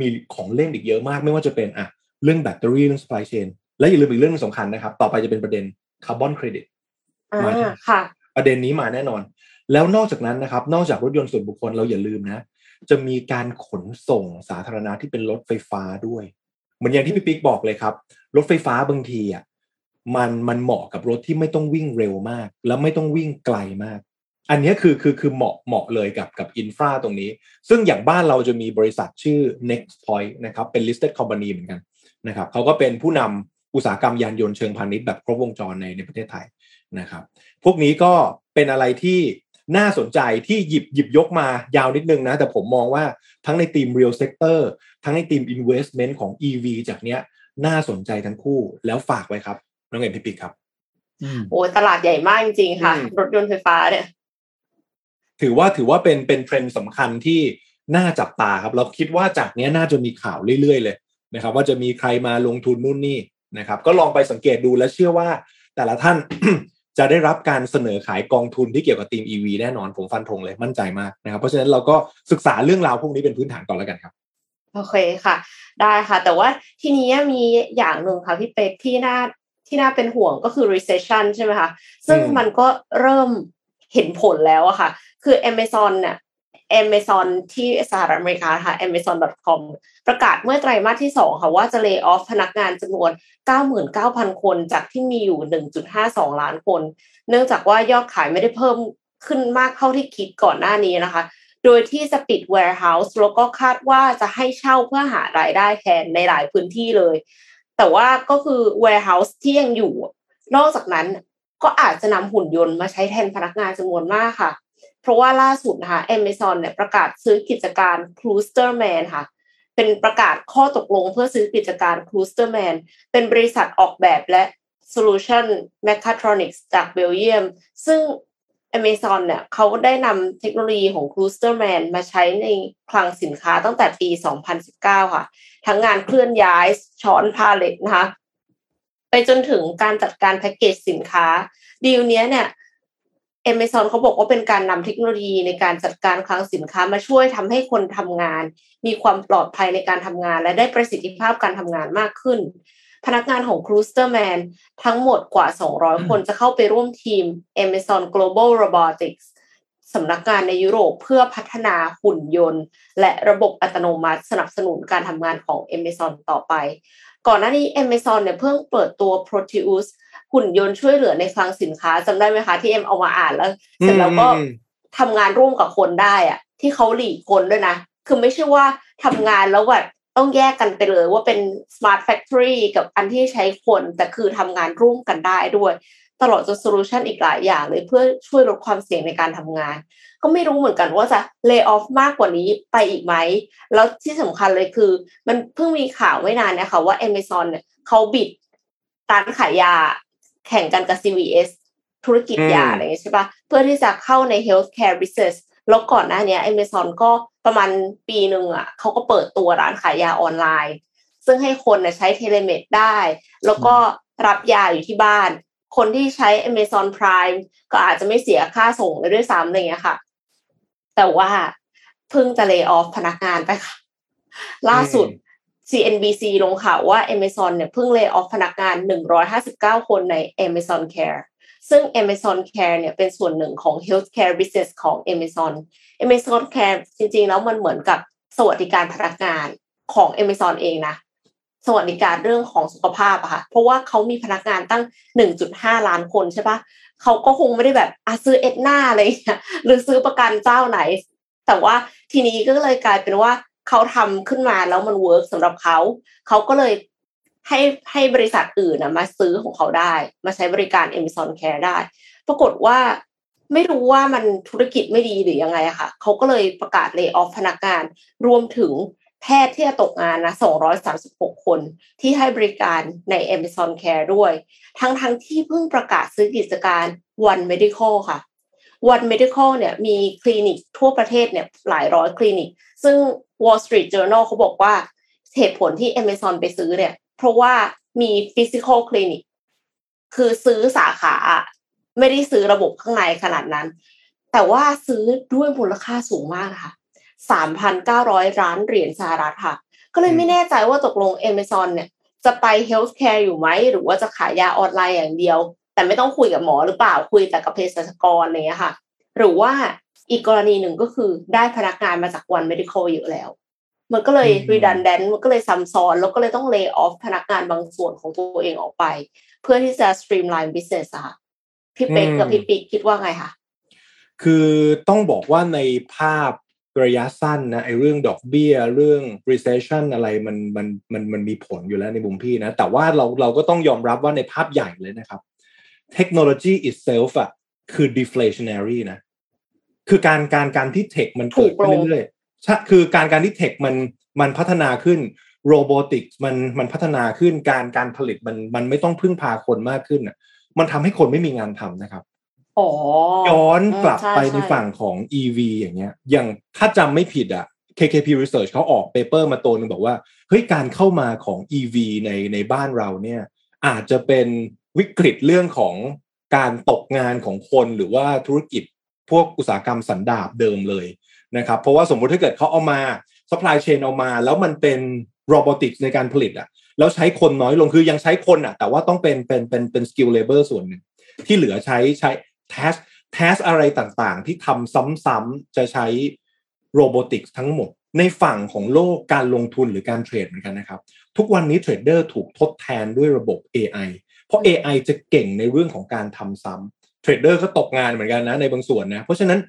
มีของเล่นอีกเยอะมากไม่ว่าจะเป็นอ่ะเรื่องแบตเตอรี่เรื่อง supply chain และอย่าลืมอีกเรื่องนึงสำคัญนะครับต่อไปจะเป็นประเด็นคาร์บอนเครดิตมาค่ะประเด็นนี้มาแน่นอนแล้วนอกจากนั้นนะครับนอกจากรถยนต์ส่วนบุคคลเราอย่าลืมนะจะมีการขนส่งสาธารณะที่เป็นรถไฟฟ้าด้วยเหมือนอย่างที่พี่ปิ๊กบอกเลยครับรถไฟฟ้าบางทีอ่ะมันเหมาะกับรถที่ไม่ต้องวิ่งเร็วมากและไม่ต้องวิ่งไกลมากอันนี้คือเหมาะเลยกับอินฟราตรงนี้ซึ่งอย่างบ้านเราจะมีบริษัทชื่อ Next Point นะครับเป็น listed company เหมือนกันนะครับเขาก็เป็นผู้นำอุตสาหกรรมยานยนต์เชิงพาณิชย์แบบครบวงจรในประเทศไทยนะครับพวกนี้ก็เป็นอะไรที่น่าสนใจที่หยิบยกมายาวนิดนึงนะแต่ผมมองว่าทั้งในทีม real sector ทั้งในทีม investment ของ EV จากเนี้ยน่าสนใจทั้งคู่แล้วฝากไว้ครับน้องเอ็มพี่ปิ๊กครับโอ้ตลาดใหญ่มากจริงๆค่ะรถยนต์ไฟฟ้าเนี่ยถือว่าเป็นเทรนด์สำคัญที่น่าจับตาครับเราคิดว่าจากนี้น่าจะมีข่าวเรื่อยๆเลยนะครับว่าจะมีใครมาลงทุนนู่นนี่นะครับก็ลองไปสังเกตดูและเชื่อว่าแต่ละท่าน จะได้รับการเสนอขายกองทุนที่เกี่ยวกับทีม EV แน่นอนผมฟันธงเลยมั่นใจมากนะครับเพราะฉะนั้นเราก็ศึกษาเรื่องราวพวกนี้เป็นพื้นฐานก่อนแล้วกันครับโอเคค่ะได้ค่ะแต่ว่าทีนี้มีอย่างนึงค่ะพี่เป็กที่น่าเป็นห่วงก็คือ recession ใช่ไหมคะซึ่งมันก็เริ่มเห็นผลแล้วอะค่ะคือ Amazon เนี่ย Amazon ที่สหรัฐอเมริกาค่ะ Amazon.com ประกาศเมื่อไตรมาสที่2ค่ะว่าจะ lay off พนักงานจำนวน 99,000 คนจากที่มีอยู่ 1.52 ล้านคนเนื่องจากว่ายอดขายไม่ได้เพิ่มขึ้นมากเท่าที่คิดก่อนหน้านี้นะคะโดยที่จะปิด warehouse แล้วก็คาดว่าจะให้เช่าเพื่อหารายได้แทนในหลายพื้นที่เลยแต่ว่าก็คือ warehouse ที่ยังอยู่นอกจากนั้นก็อาจจะนำหุ่นยนต์มาใช้แทนพนักงานจำนวนมากค่ะเพราะว่าล่าสุดนะคะ Amazon เนี่ยประกาศซื้อกิจการ Cloostermans ค่ะเป็นประกาศข้อตกลงเพื่อซื้อกิจการ Cloostermans เป็นบริษัทออกแบบและ Solution Mechatronics จากเบลเยียมซึ่ง Amazon เนี่ยเขาได้นำเทคโนโลยีของ Cloostermans มาใช้ในคลังสินค้าตั้งแต่ปี 2019 ค่ะทั้งงานเคลื่อนย้ายช้อนพาเลทนะคะไปจนถึงการจัดการแพ็คเกจสินค้าดีลนี้เนี่ย Amazon เขาบอกว่าเป็นการนำเทคโนโลยีในการจัดการคลังสินค้ามาช่วยทำให้คนทำงานมีความปลอดภัยในการทำงานและได้ประสิทธิภาพการทำงานมากขึ้นพนักงานของ Cloostermans ทั้งหมดกว่า200คนจะเข้าไปร่วมทีม Amazon Global Robotics สำนักงานในยุโรปเพื่อพัฒนาหุ่นยนต์และระบบอัตโนมัติสนับสนุนการทำงานของ Amazon ต่อไปก่อนหน้านี้ Amazon เนี่ยเพิ่งเปิดตัว Proteus หุ่นยนต์ช่วยเหลือในคลังสินค้าจำได้ไหมคะที่เอ็มเอามาอ่านแล้วเสร็จแล้วก็ทำงานร่วมกับคนได้อะที่เขาหลีกคนด้วยนะคือไม่ใช่ว่าทำงานแล้วแบบต้องแยกกันไปเลยว่าเป็น Smart Factory กับอันที่ใช้คนแต่คือทำงานร่วมกันได้ด้วยตลอดจน solution อีกหลายอย่างเลยเพื่อช่วยลดความเสี่ยงในการทำงานก็ไม่รู้เหมือนกันว่าจะ lay off มากกว่านี้ไปอีกไหมแล้วที่สำคัญเลยคือมันเพิ่งมีข่าวไม่นานนะคะว่า Amazon เนี่ยเขาบิดร้านขายยาแข่งกันกับ CVS ธุรกิจยาอะไรอย่างเงี้ยใช่ปะเพื่อที่จะเข้าใน healthcare business แล้วก่อนหน้านี้ Amazon ก็ประมาณปีนึงอ่ะเขาก็เปิดตัวร้านขายยาออนไลน์ซึ่งให้คนใช้เทเลเมดได้แล้วก็รับยาอยู่ที่บ้านคนที่ใช้ Amazon Prime ก็อาจจะไม่เสียค่าส่งเลยด้วยซ้ำอะไรอย่างเงี้ยค่ะแต่ว่าเพิ่งจะ lay off พนักงานไปค่ะล่าสุด CNBC ลงข่าวว่า Amazon เนี่ยเพิ่ง lay off พนักงาน159คนใน Amazon Care ซึ่ง Amazon Care เนี่ยเป็นส่วนหนึ่งของ Healthcare Business ของ Amazon Care จริงๆแล้วมันเหมือนกับสวัสดิการพนักงานของ Amazon เองนะสวัสดิการเรื่องของสุขภาพอะค่ะเพราะว่าเขามีพนักงานตั้ง 1.5 ล้านคนใช่ปะเขาก็คงไม่ได้แบบซื้อเอ็ดนาอะไรอย่างเงี้ยหรือซื้อประกันเจ้าไหนแต่ว่าทีนี้ก็เลยกลายเป็นว่าเขาทำขึ้นมาแล้วมันเวิร์กสำหรับเขาเขาก็เลยให้บริษัทอื่นนะมาซื้อของเขาได้มาใช้บริการ Amazon Care ได้ ปรากฏว่าไม่รู้ว่ามันธุรกิจไม่ดีหรือยังไงอะค่ะเขาก็เลยประกาศเลย์ออฟพนักงานรวมถึงแพทย์ที่จะตกงานนะ236คนที่ให้บริการใน Amazon Care ด้วยทั้งที่เพิ่งประกาศซื้อกิจการ One Medical ค่ะ One Medical เนี่ยมีคลินิกทั่วประเทศเนี่ยหลายร้อยคลินิกซึ่ง Wall Street Journal เขาบอกว่าเหตุผลที่ Amazon ไปซื้อเนี่ยเพราะว่ามี Physical Clinic คือซื้อสาขาไม่ได้ซื้อระบบข้างในขนาดนั้นแต่ว่าซื้อด้วยมูลค่าสูงมากค่ะ3,900 ล้านเหรียญสหรัฐค่ะก็เลยไม่แน่ใจว่าตกลง Amazon เนี่ยจะไป Healthcare อยู่ไหมหรือว่าจะขายยาออนไลน์อย่างเดียวแต่ไม่ต้องคุยกับหมอหรือเปล่าคุยแต่กับเภสัชกรอะไรอย่างเงี้ยค่ะหรือว่าอีกกรณีหนึ่งก็คือได้พนักงานมาจาก One Medical อยู่แล้วมันก็เลย redundant มันก็เลยซ้ำซ้อนแล้วก็เลยต้อง lay off พนักงานบางส่วนของตัวเองออกไปเพื่อที่จะ streamline business ค่ะพี่เป๊กกับพี่ปิ๊กคิดว่าไงคะคือต้องบอกว่าในภาพระยะสั้นนะไอ้เรื่องดอกเบี้ยเรื่อง recession อะไรมันมีผลอยู่แล้วในมุมพี่นะแต่ว่าเราก็ต้องยอมรับว่าในภาพใหญ่เลยนะครับ technology itself อ่ะคือ deflationary นะคือการที่เทคมันเกิดขึ้นเรื่อยๆใช่คือการที่เทคมันพัฒนาขึ้น robotics มันพัฒนาขึ้นการผลิตมันไม่ต้องพึ่งพาคนมากขึ้นอ่ะมันทำให้คนไม่มีงานทำนะครับย้อนกลับไปในฝั่งของ EV อย่างเงี้ยอย่างถ้าจำไม่ผิดอ่ะ KKP Research เขาออกเปเปอร์มาตัวนึงบอกว่าเฮ้ยการเข้ามาของ EV ในบ้านเราเนี่ยอาจจะเป็นวิกฤตเรื่องของการตกงานของคนหรือว่าธุรกิจพวกอุตสาหกรรมสันดาปเดิมเลยนะครับเพราะว่าสมมติถ้าเกิดเขาเอามา supply chain เอามาแล้วมันเป็น robotics ในการผลิตอ่ะแล้วใช้คนน้อยลงคือยังใช้คนอ่ะแต่ว่าต้องเป็น skill labor ส่วนหนึ่งที่เหลือใช้ task อะไรต่างๆที่ทำซ้ำๆจะใช้ robotics ทั้งหมดในฝั่งของโลกการลงทุนหรือการเทรดเหมือนกันนะครับทุกวันนี้เทรดเดอร์ถูกทดแทนด้วยระบบ AI เพราะ AI จะเก่งในเรื่องของการทำซ้ำเทรดเดอร์ก็ตกงานเหมือนกันนะในบางส่วนนะเพราะฉะนั้น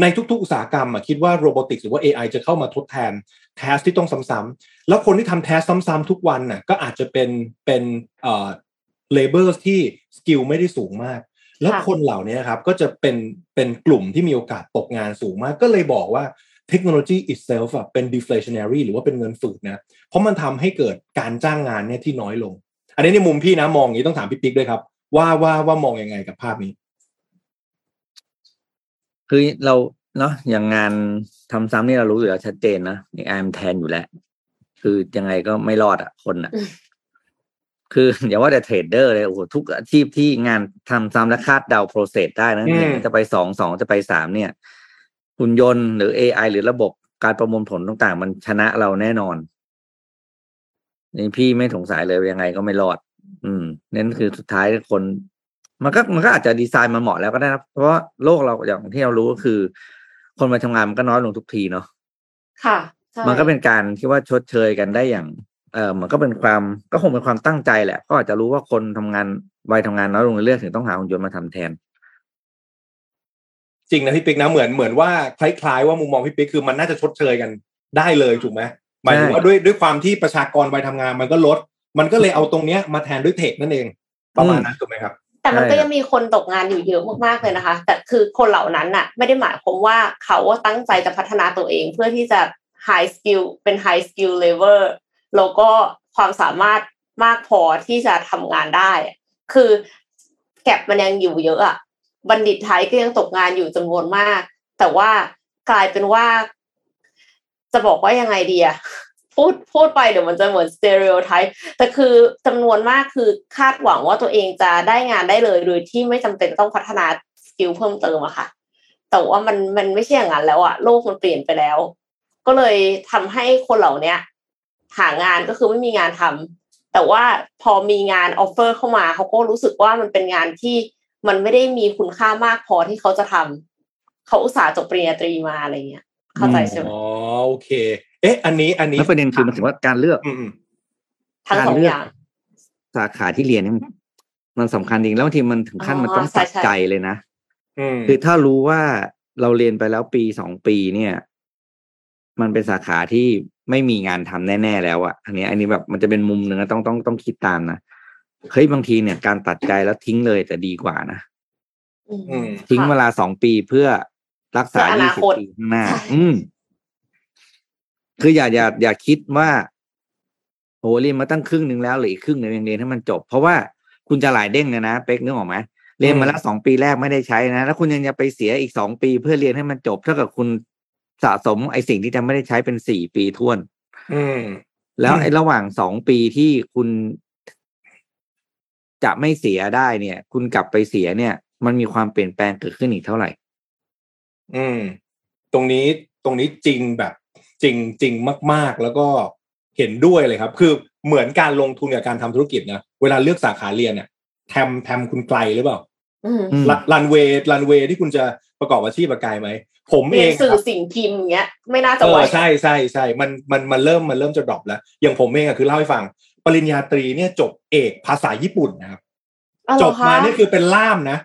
ในทุกๆอุตสาหกรรมคิดว่า robotics หรือว่า AI จะเข้ามาทดแทนtask ที่ต้องซ้ำๆแล้วคนที่ทำ task ซ้ำๆทุกวันน่ะก็อาจจะเป็นlabor ที่สกิลไม่ได้สูงมากแล้วคนเหล่านี้ครับก็จะเป็นกลุ่มที่มีโอกาสตกงานสูงมากก็เลยบอกว่า technology itself อ่ะเป็น deflationary หรือว่าเป็นเงินฝืดนะเพราะมันทำให้เกิดการจ้างงานเนี่ยที่น้อยลงอันนี้ในมุมพี่นะมองอย่างนี้ต้องถามพี่ปิ๊กด้วยครับว่ามองยังไงกับภาพนี้คือเราเนาะอย่างงานทำซ้ำนี่เรารู้อยู่แล้วชัดเจนนะไอ้มันแทนอยู่แล้วคือยังไงก็ไม่รอดอ่ะคนอ่ะคืออย่าว่าแต่เทรดเดอร์เลยโอ้โหทุกอาชีพที่งานทำซ้ำและคาดเดาโปรเซสได้นะจะไป2จะไป3เนี่ยหุ่นยนต์หรือ AI หรือระบบการประมวลผลต่างๆมันชนะเราแน่นอนนี่พี่ไม่สงสัยเลยยังไงก็ไม่รอดนั่นคือสุดท้ายคนมันก็อาจจะดีไซน์มาเหมาะแล้วก็ได้นะเพราะว่าโลกเราอย่างที่เรารู้ก็คือคนมาทำงานมันก็น้อยลงทุกทีเนาะค่ะมันก็เป็นการที่ว่าชดเชยกันได้อย่างมันก็เป็นความก็คงเป็นความตั้งใจแหละก็อาจจะรู้ว่าคนทำงานวัยทำงานน้อยลงเรื่อยๆถึงต้องหาหุ่นยนต์มาทำแทนจริงนะพี่ปิ๊กนะเหมือนว่าคล้ายๆว่ามุมมองพี่ปิ๊กคือมันน่าจะชดเชยกันได้เลยถูกไหมหมายถึงว่าด้วยความที่ประชากรวัยทำงานมันก็ลดมันก็เลยเอาตรงเนี้ยมาแทนด้วยเทคนั่นเองประมาณนั้นถูกไหมครับแต่มันก็ยังมีคนตกงานอยู่เยอะมากๆเลยนะคะแต่คือคนเหล่านั้นน่ะไม่ได้หมายความว่าเขาตั้งใจจะพัฒนาตัวเองเพื่อที่จะ high skill เป็น high skill level แล้วก็ความสามารถมากพอที่จะทำงานได้คือแกปมันยังอยู่เยอะอ่ะบัณฑิตไทยก็ยังตกงานอยู่จำนวนมากแต่ว่ากลายเป็นว่าจะบอกว่ายังไงดีอ่ะพูดไปเดี๋ยวมันจะเหมือนสเตอริโอไทป์แต่คือจำนวนมากคือคาดหวังว่าตัวเองจะได้งานได้เลยโดยที่ไม่จำเป็นต้องพัฒนาสกิลเพิ่มเติมอะค่ะแต่ว่ามันไม่ใช่อย่างนั้นแล้วอะโลกมันเปลี่ยนไปแล้วก็เลยทำให้คนเหล่านี้หางานก็คือไม่มีงานทำแต่ว่าพอมีงานออฟเฟอร์เข้ามาเขาก็รู้สึกว่ามันเป็นงานที่มันไม่ได้มีคุณค่ามากพอที่เขาจะทำเขาอุตส่าห์จบปริญญาตรีมาอะไรเงี้ยเข้าใจใช่ไหมอ๋อโอเคเอ๊ะอันนี้แล้วประเด็นคือมันถึงว่าการเลือกทั้งสองอย่างสาขาที่เรียนมันสำคัญจริงแล้วบางทีมันถึงขั้นมันต้องตัดใจเลยนะคือถ้ารู้ว่าเราเรียนไปแล้วปี2ปีเนี่ยมันเป็นสาขาที่ไม่มีงานทำแน่ๆแล้วอ่ะอันนี้แบบมันจะเป็นมุมหนึ่งต้องคิดตามนะเฮ้ยบางทีเนี่ยการตัดใจแล้วทิ้งเลยจะดีกว่านะ ทิ้งเวลา2ปีเพื่อรักษา20ปีข้างหน้าคืออย่าคิดว่าโหเรียนมาตั้งครึ่งนึงแล้วหรืออีกครึ่งนึงยังเรียนให้มันจบเพราะว่าคุณจะหลายเด้งนะเป๊กนึกออกไหมเรียนมาแล้ว2ปีแรกไม่ได้ใช้นะแล้วคุณยังจะไปเสียอีก2ปีเพื่อเรียนให้มันจบเท่ากับคุณสะสมไอ้สิ่งที่จะไม่ได้ใช้เป็น4ปีท้วนแล้วไอ้ระหว่าง2ปีที่คุณจะไม่เสียได้เนี่ยคุณกลับไปเสียเนี่ยมันมีความเปลี่ยนแปลงเกิดขึ้นอีกเท่าไหร่ตรงนี้จริงแบบจริงมากๆแล้วก็เห็นด้วยเลยครับคือเหมือนการลงทุนกับการทำธุรกิจนะเวลาเลือกสาขาเรียนเนี่ยแทมคุณไกลหรือเปล่ารันเวย์ที่คุณจะประกอบอาชีพไกลไหมผมเองสื่อสิ่งพิมพ์เงี้ยไม่น่าจะไหวใช่มันเริ่มจะดรอปแล้วอย่างผมเองอะคือเล่าให้ฟังปริญญาตรีเนี่ยจบเอกภาษาญี่ปุ่นนะครับจบมานี่คือเป็นล่ามนะ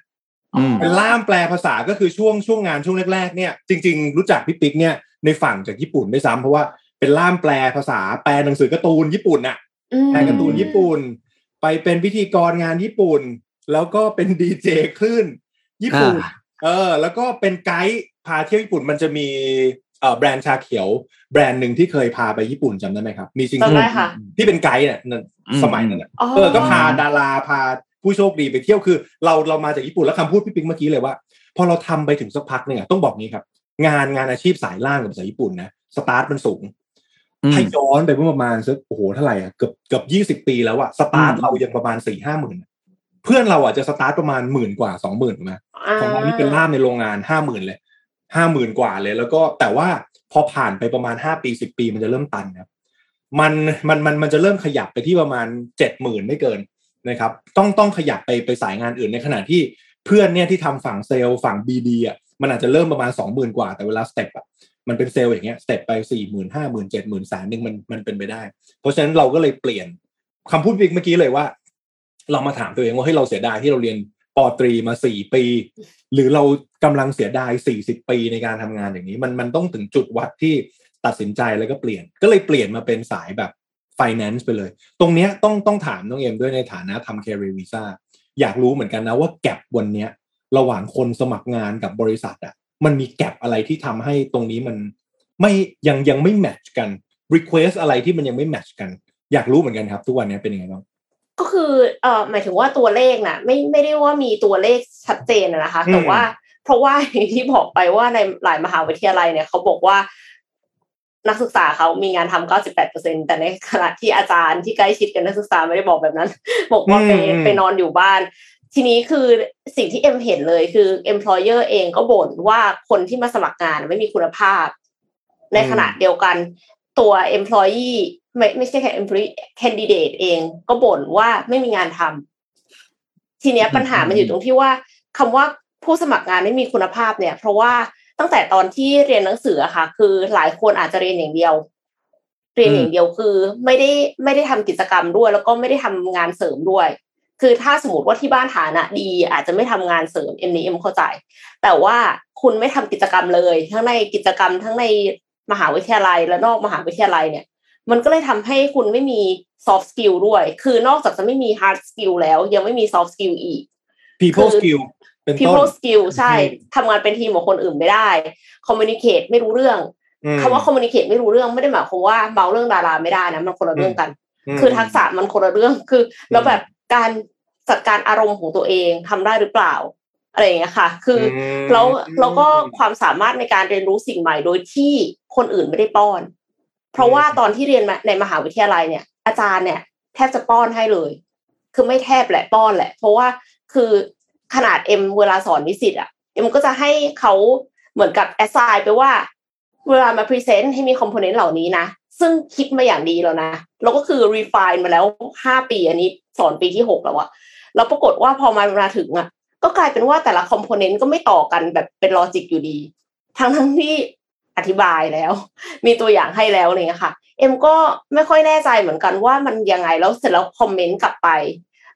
เป็นล่ามแปลภาษาก็คือช่วงงานช่วงแรกๆเนี่ยจริงๆรู้จักพี่ปิ๊กเนี่ยในฝั่งจากญี่ปุ่นด้วยซ้ำเพราะว่าเป็นล่ามแปลภาษาแปลหนังสือการ์ตูนญี่ปุ่นน่ะแปลการ์ตูนญี่ปุ่นไปเป็นพิธีกรงานญี่ปุ่นแล้วก็เป็นดีเจคลื่นญี่ปุ่นแล้วก็เป็นไกด์พาเที่ยวญี่ปุ่นมันจะมีแบรนด์ชาเขียวแบรนด์หนึ่งที่เคยพาไปญี่ปุ่นจำได้ไหมครับมีจริงที่เป็นไกด์เนี่ยสมัยนั้นก็พาดาราพาผู้โชคดีไปเที่ยวคือเรามาจากญี่ปุ่นแล้วคำพูดพี่ปิ๊กเมื่อกี้เลยว่าพอเราทำไปถึงสักพักนึงต้องบอกนี้ครับงานอาชีพสายล่างกับสายญี่ปุ่นนะสตาร์ทมันสูงถ้าย้อนไปเมื่อประมาณสักโอ้โหเท่าไหร่อ่ะเกือบ20ปีแล้วอ่ะสตาร์ทเรายังประมาณ 4-5 หมื่นเพื่อนเราอ่ะจะสตาร์ทประมาณหมื่นกว่า 20,000 นะของเรานี่เป็นล่ามในโรงงาน 50,000 เลย 50,000 กว่าเลยแล้วก็แต่ว่าพอผ่านไปประมาณ5ปี10ปีมันจะเริ่มตันครับมันจะเริ่มขยับไปที่ประมาณ 70,000 ไม่เกินนะครับต้องขยับไปสายงานอื่นในขณะที่เพื่อนเนี่ยที่ทำฝั่งเซลล์ฝั่ง BD อ่ะมันอาจจะเริ่มประมาณ 20,000 กว่าแต่เวลาสเต็ปอ่ะมันเป็นเซลล์อย่างเงี้ยสเต็ปไป 40,000 50,000 70,000 แสนนึงมันเป็นไปได้เพราะฉะนั้นเราก็เลยเปลี่ยนคำพูดเมื่อกี้เลยว่าเรามาถามตัวเองว่าเฮ้ยเราเสียดายที่เราเรียนป.ตรีมา4ปีหรือเรากำลังเสียดาย40ปีในการทำงานอย่างนี้มันต้องถึงจุดวัดที่ตัดสินใจแล้วก็เปลี่ยนก็เลยเปลี่ยนมาเป็นสายแบบ finance ไปเลยตรงเนี้ยต้องถามน้องเอ็มด้วยในฐานะทำ career visa อยากรู้เหมือนกันนะว่าแก็ปวันเนี้ยระหว่างคนสมัครงานกับบริษัทอะมันมีแก็ปอะไรที่ทำให้ตรงนี้มันไม่ยังไม่แมทช์กัน request อะไรที่มันยังไม่แมทช์กันอยากรู้เหมือนกันครับทุกวันนี้เป็นยังไงบ้างก็คือหมายถึงว่าตัวเลขน่ะไม่ได้ว่ามีตัวเลขชัดเจนนะคะแต่ว่าเพราะว่าที่บอกไปว่าในหลายมหาวิทยาลัยเนี่ยเขาบอกว่านักศึกษาเขามีงานทำ 98% แต่ในขณะที่อาจารย์ที่ใกล้ชิดกับนักศึกษาไม่ได้บอกแบบนั้นบอกว่าไปนอนอยู่บ้านทีนี้คือสิ่งที่เอ็มเห็นเลยคือ employer เองก็บ่นว่าคนที่มาสมัครงานไม่มีคุณภาพในขณะเดียวกันตัว employee ไม่ใช่แค่ employee candidate เองก็บ่นว่าไม่มีงานทำทีเนี้ยปัญหามันอยู่ตรงที่ว่าคำว่าผู้สมัครงานไม่มีคุณภาพเนี่ยเพราะว่าตั้งแต่ตอนที่เรียนหนังสือค่ะคือหลายคนอาจจะเรียนอย่างเดียวคือไม่ได้ทำกิจกรรมด้วยแล้วก็ไม่ได้ทำงานเสริมด้วยคือถ้าสมมติว่าที่บ้านฐานะดีอาจจะไม่ทำงานเสริมเอ็มเข้าใจแต่ว่าคุณไม่ทำกิจกรรมเลยทั้งในกิจกรรมทั้งในมหาวิทยาลัยและนอกมหาวิทยาลัยเนี่ยมันก็เลยทำให้คุณไม่มี soft skill ด้วยคือนอกจากจะไม่มี hard skill แล้วยังไม่มี soft skill อีก people skill เป็นต้น people skill ใช่ทำงานเป็นทีมกับคนอื่นไม่ได้ communicate ไม่รู้เรื่องคำว่า communicate ไม่รู้เรื่องไม่ได้หมายความว่าเมาเรื่องดาราไม่ได้นะมันคนละเรื่องกันคือทักษะมันคนละเรื่องคือแล้วแบบการจัดการอารมณ์ของตัวเองทำได้หรือเปล่าอะไรอย่างเงี้ยค่ะคือแล้วก็ความสามารถในการเรียนรู้สิ่งใหม่โดยที่คนอื่นไม่ได้ป้อนเพราะว่าตอนที่เรียนในมหาวิทยาลัยเนี่ยอาจารย์เนี่ยแทบจะป้อนให้เลยคือไม่แทบแหละป้อนแหละเพราะว่าคือขนาดเอ็มเวลาสอนนิสิตอะเอ็มก็จะให้เขาเหมือนกับแอสไซน์ไปว่าเวลามาพรีเซนต์ให้มีคอมโพเนนต์เหล่านี้นะซึ่งคิดมาอย่างดีแล้วนะแล้วก็คือรีไฟน์มาแล้ว5ปีอันนี้สอนปีที่6แล้วอะแล้วปรากฏว่าพอมาเวลาถึงอะก็กลายเป็นว่าแต่ละคอมโพเนนต์ก็ไม่ต่อกันแบบเป็นลอจิกอยู่ดีทั้งที่อธิบายแล้วมีตัวอย่างให้แล้วอะไรเงี้ยค่ะเอ็มก็ไม่ค่อยแน่ใจเหมือนกันว่ามันยังไงแล้วเสร็จแล้วคอมเมนต์กลับไป